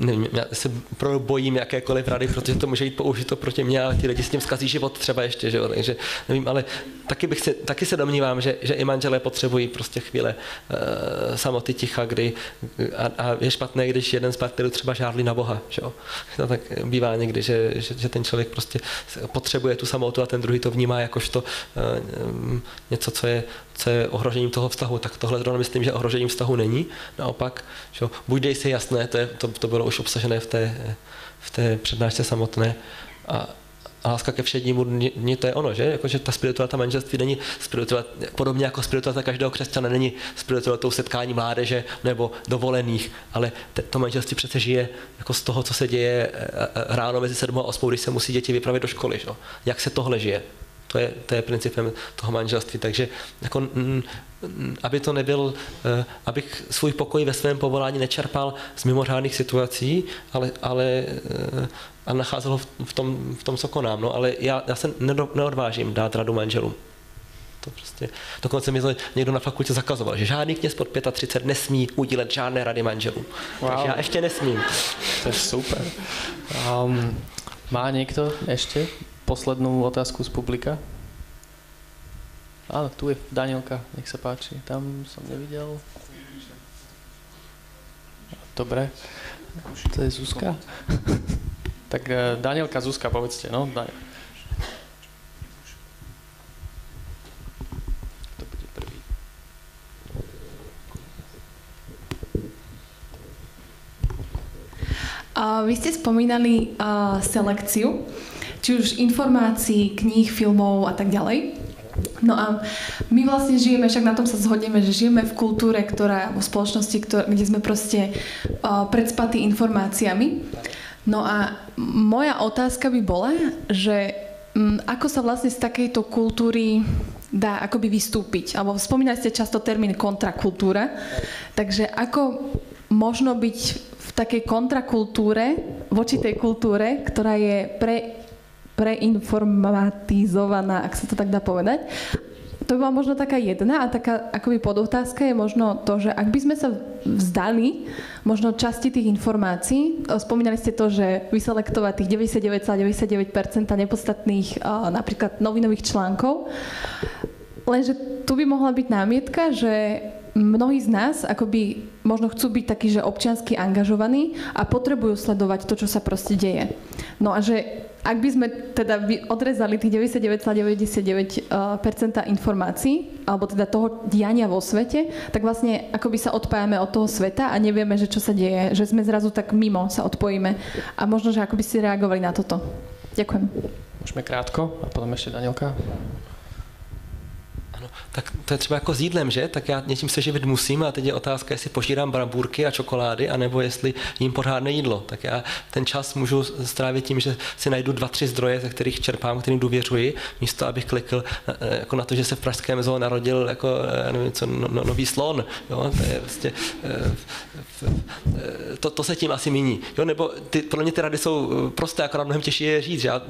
nevím, já se bojím jakékoliv rady, protože to může jít použito proti mně a ti lidi s tím zkazí život třeba ještě, že jo, takže nevím, ale taky se domnívám, že i manželé potřebují prostě chvíle samoty ticha, kdy a je špatné, když jeden z partnerů třeba žárlí na Boha, že jo, no, tak bývá někdy, že ten člověk prostě potřebuje tu samotu a ten druhý to vnímá jakožto něco, co je ohrožením toho vztahu, tak tohle zrovna myslím, že ohrožením vztahu není, naopak, že jo, buď dej si jasné, to bylo už obsažené v té přednášce samotné. A láska ke všednímu dni, to je ono, že? Jako, že ta spiritualita manželství není spiritualita, podobně jako spiritualita každého křesťana není spiritualitou setkání mládeže nebo dovolených, ale to manželství přece žije jako z toho, co se děje ráno mezi 7 a 8, když se musí děti vypravit do školy. Že? Jak se tohle žije? To je principem toho manželství, takže jako, aby to nebyl, abych svůj pokoj ve svém povolání nečerpal z mimořádných situací, ale a nacházel ho v tom, co konám, no, ale já se neodvážím dát radu manželům. To prostě, dokonce mi to někdo na fakultě zakazoval, že žádný kněz pod 35 nesmí udílet žádné rady manželům. Wow. Takže já ještě nesmím. To je super. Má někdo ještě poslednú otázku z publika? Áno, tu je Danielka, nech sa páči. Tam som nevidel. Dobre. To je Zuzka. Tak Danielka, Zuzka, povedzte, no. Kto bude prvý? Vy ste spomínali selekciu, či už informácií, kníh, filmov a tak ďalej. No a my vlastne žijeme, však na tom sa zhodneme, že žijeme v kultúre, v spoločnosti, kde sme proste predspatí informáciami. No a moja otázka by bola, že ako sa vlastne z takejto kultúry dá akoby vystúpiť? Alebo spomínali ste často termín kontrakultúra, takže ako možno byť v takej kontrakultúre, voči tej kultúre, ktorá je preinformatizovaná, ak sa to tak dá povedať. To by bola možno taká jedna a taká akoby podotázka je možno to, že ak by sme sa vzdali možno časti tých informácií, spomínali ste to, že vyselektovať tých 99,99% nepodstatných napríklad novinových článkov, lenže tu by mohla byť námietka, že mnohí z nás akoby možno chcú byť takí, že občiansky angažovaní a potrebujú sledovať to, čo sa proste deje. No a že ak by sme teda odrezali tých 99,99% informácií, alebo teda toho diania vo svete, tak vlastne akoby sa odpájame od toho sveta a nevieme, že čo sa deje, že sme zrazu tak mimo sa odpojíme. A možno, že akoby ste reagovali na toto. Ďakujem. Môžeme krátko a potom ešte Danielka. Tak to je třeba jako s jídlem, že? Tak já něčím se živit musím a teď je otázka, jestli požírám brambůrky a čokolády, anebo jestli jím pořádné jídlo. Tak já ten čas můžu strávit tím, že si najdu 2-3 zdroje, ze kterých čerpám, kterým důvěřuji, místo abych klikl jako na to, že se v pražském zoo narodil jako, nevím co, nový slon. Jo? To je vlastně, to se tím asi míní. Jo? Nebo podle mě ty rady jsou prosté, akorát mnohem těžší je říct, že já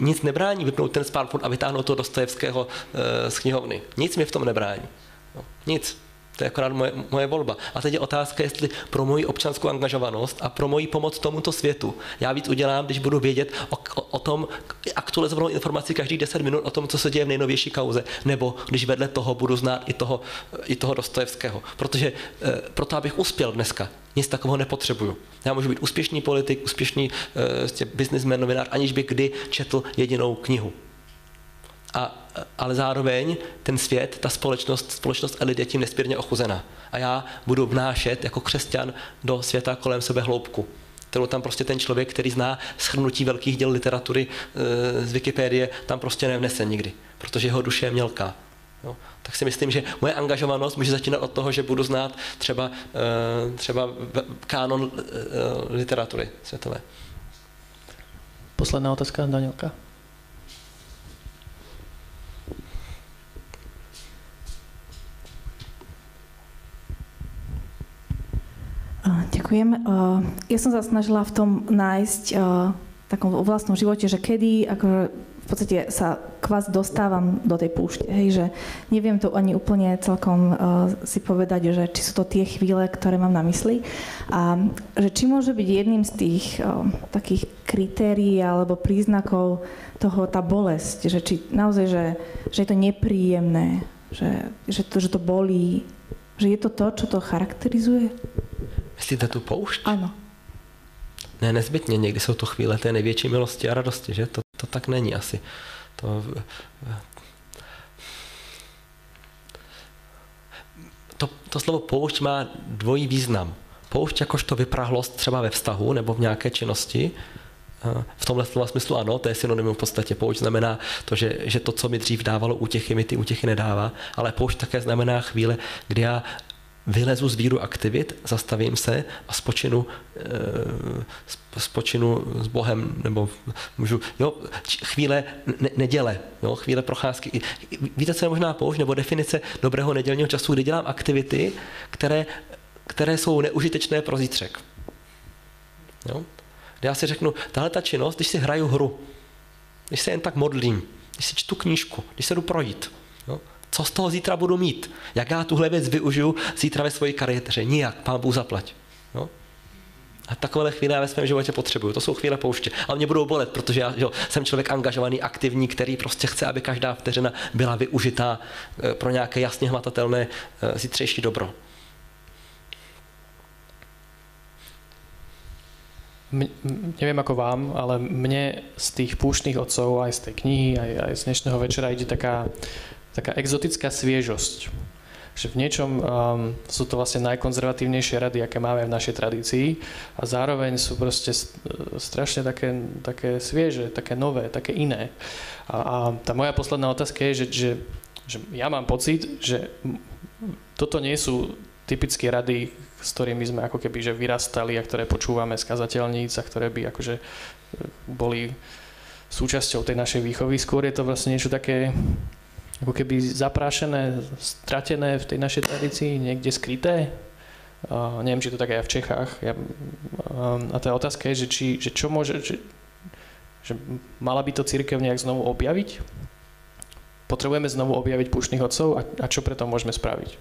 nic nebrání vypnout ten smartphone a vytáhnout toho Dostojevského z knihovny. Nic mi v tom nebrání. No, nic. To je akorát moje volba. A teď je otázka, jestli pro moji občanskou angažovanost a pro moji pomoc tomuto světu já víc udělám, když budu vědět o tom aktualizovanou informaci každých 10 minut o tom, co se děje v nejnovější kauze, nebo když vedle toho budu znát i toho Dostojevského. Protože proto, abych uspěl dneska, nic takového nepotřebuju. Já můžu být úspěšný politik, úspěšný businessman, novinář, aniž bych kdy četl jedinou knihu. Ale zároveň ten svět, ta společnost a lidé tím nesmírně ochuzená. A já budu vnášet jako křesťan do světa kolem sebe hloubku, kterou tam prostě ten člověk, který zná shrnutí velkých děl literatury z Wikipedie, tam prostě nevnese nikdy, protože jeho duše je mělká. No, tak si myslím, že moje angažovanost může začínat od toho, že budu znát třeba kánon literatury světové. Posledná otázka, Danielka. Ďakujem. Ja som sa snažila v tom nájsť takom vlastnom živote, že kedy akože v podstate sa kvás dostávam do tej púšte, hej, že neviem to ani úplne celkom si povedať, že či sú to tie chvíle, ktoré mám na mysli a že či môže byť jedným z tých takých kritérií alebo príznakov toho tá bolesť, že či naozaj, že je to nepríjemné, že to bolí, že je to to, čo to charakterizuje? Myslíte tu poušť? Ano. Ne, nezbytně. Někdy jsou to chvíle té největší milosti a radosti, že? To tak není asi. To slovo poušť má dvojí význam. Poušť jakožto vyprahlost třeba ve vztahu nebo v nějaké činnosti. V tomhle slova smyslu ano, to je synonymum v podstatě. Poušť znamená to, že to, co mi dřív dávalo útěchy, mi ty útěchy nedává. Ale poušť také znamená chvíle, kdy já vylezu z víru aktivit, zastavím se a spočinu s Bohem, nebo můžu, jo, chvíle neděle, jo, chvíle procházky. Víte, co je možná poušť, nebo definice dobrého nedělního času, kdy dělám aktivity, které jsou neužitečné pro zítřek. Jo? Kdy já si řeknu, tahle ta činnost, když si hraju hru, když se jen tak modlím, když si čtu knížku, když se jdu projít, jo? Co z toho zítra budu mít? Jak já tuhle věc využiju zítra ve své kariéře? Nijak, Pán Bůh zaplať. Jo? A takové chvíle já ve svém životě potřebuju. To jsou chvíle pouště. A mě budou bolet, protože já jsem člověk angažovaný, aktivní, který prostě chce, aby každá vteřina byla využitá pro nějaké jasně hmatatelné zítřejší dobro. Neviem ako vám, ale mne z tých púštnych otcov, aj z tej knihy, aj z dnešného večera ide taká exotická sviežosť. Že v niečom sú to vlastne najkonzervatívnejšie rady, aké máme v našej tradícii a zároveň sú proste strašne také svieže, také nové, také iné. A tá moja posledná otázka je, že ja mám pocit, že toto nie sú typické rady, s ktorými sme ako keby že vyrastali a ktoré počúvame z kazateľníc a ktoré by akože boli súčasťou tej našej výchovy. Skôr je to vlastne niečo také ako keby zaprášené, stratené v tej našej tradícii, niekde skryté. Neviem, či to tak aj v Čechách. A tá otázka je, že mala by to cirkev nejak znovu objaviť? Potrebujeme znovu objaviť púštnych otcov a čo preto môžeme spraviť?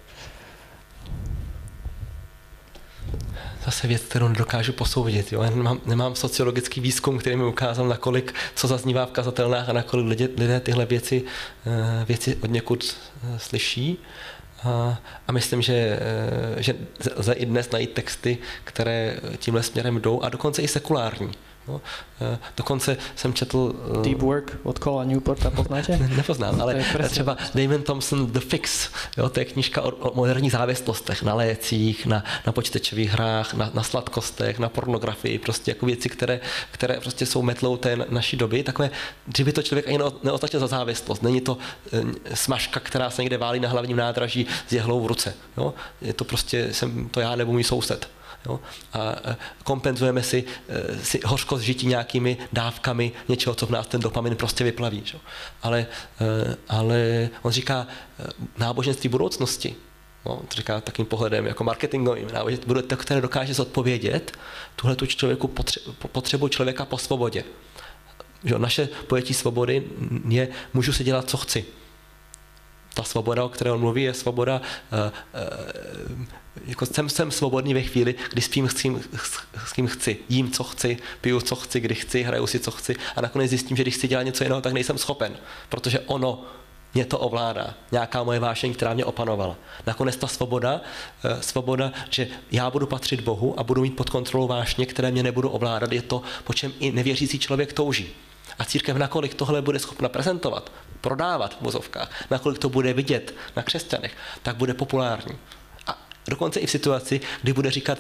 Zase věc, kterou nedokážu posoudit. Jo? Já nemám sociologický výzkum, který mi ukázal, nakolik co zaznívá v kazatelnách a nakolik lidé tyhle věci od někud slyší. A myslím, že lze i dnes najít texty, které tímhle směrem jdou a dokonce i sekulární. No, dokonce jsem četl... Deep Work od Cola Newporta poznáte? Nepoznám, ale třeba Damon Thompson The Fix, jo, to je knížka o moderních závislostech, na lécích, na počítačových hrách, na sladkostech, na pornografii, prostě jako věci, které prostě jsou metlou té naší doby, takové, kdyby to člověk ani neoznačil za závislost, není to smažka, která se někde válí na hlavním nádraží s jehlou v ruce, jo, je to prostě jsem to já nebo můj soused. Jo? A kompenzujeme si hořkost žití nějakými dávkami něčeho, co v nás ten dopamin prostě vyplaví. Že? Ale on říká náboženství budoucnosti. No, to říká takým pohledem jako marketingovým. Bude to, které dokáže zodpovědět tuhletu potřebu člověka po svobodě. Že? Naše pojetí svobody je, můžu si dělat, co chci. Ta svoboda, o které on mluví, je svoboda, jako jsem svobodný ve chvíli, kdy spím s kým chci, jím co chci, piju co chci, kdy chci, hraju si co chci a nakonec zjistím, že když chci dělat něco jiného, tak nejsem schopen, protože ono mě to ovládá, nějaká moje vášeň, která mě opanovala. Nakonec ta svoboda, že já budu patřit Bohu a budu mít pod kontrolou vášně, které mě nebudou ovládat, je to, po čem i nevěřící člověk touží. A církev nakolik tohle bude schopna prezentovat, prodávat v vozovkách, nakolik to bude vidět na křesťanech, tak bude populární. A dokonce i v situaci, kdy bude říkat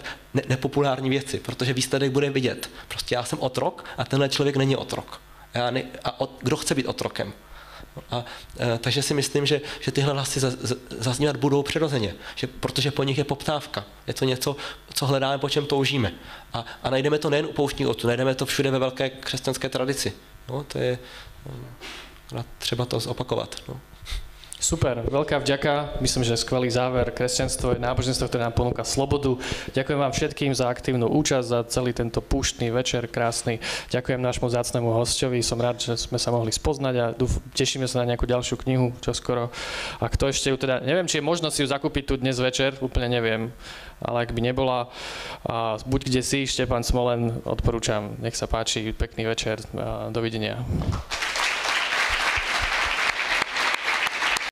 nepopulární věci, protože výsledek bude vidět. Prostě já jsem otrok a tenhle člověk není otrok. Kdo chce být otrokem? Takže si myslím, že tyhle hlasy zaznívat budou přirozeně, protože po nich je poptávka. Je to něco, co hledáme, po čem toužíme. A najdeme to nejen u pouštních otců, najdeme to všude ve velké křesťanské tradici. No, to je třeba to zopakovat. No. Super, veľká vďaka. Myslím, že skvelý záver. Kresťanstvo je náboženstvo, ktoré nám ponúka slobodu. Ďakujem vám všetkým za aktívnu účasť, za celý tento púštny večer, krásny. Ďakujem nášmu vzácnemu hosťovi. Som rád, že sme sa mohli spoznať a tešíme sa na nejakú ďalšiu knihu čoskoro. A kto ešte ju teda, neviem, či je možnosť si ju zakúpiť tu dnes večer, úplne neviem. Ale ak by nebola, buď kde si, Štepán Smolen, odporúčam. Nech sa páči, pekný večer, dovidenia.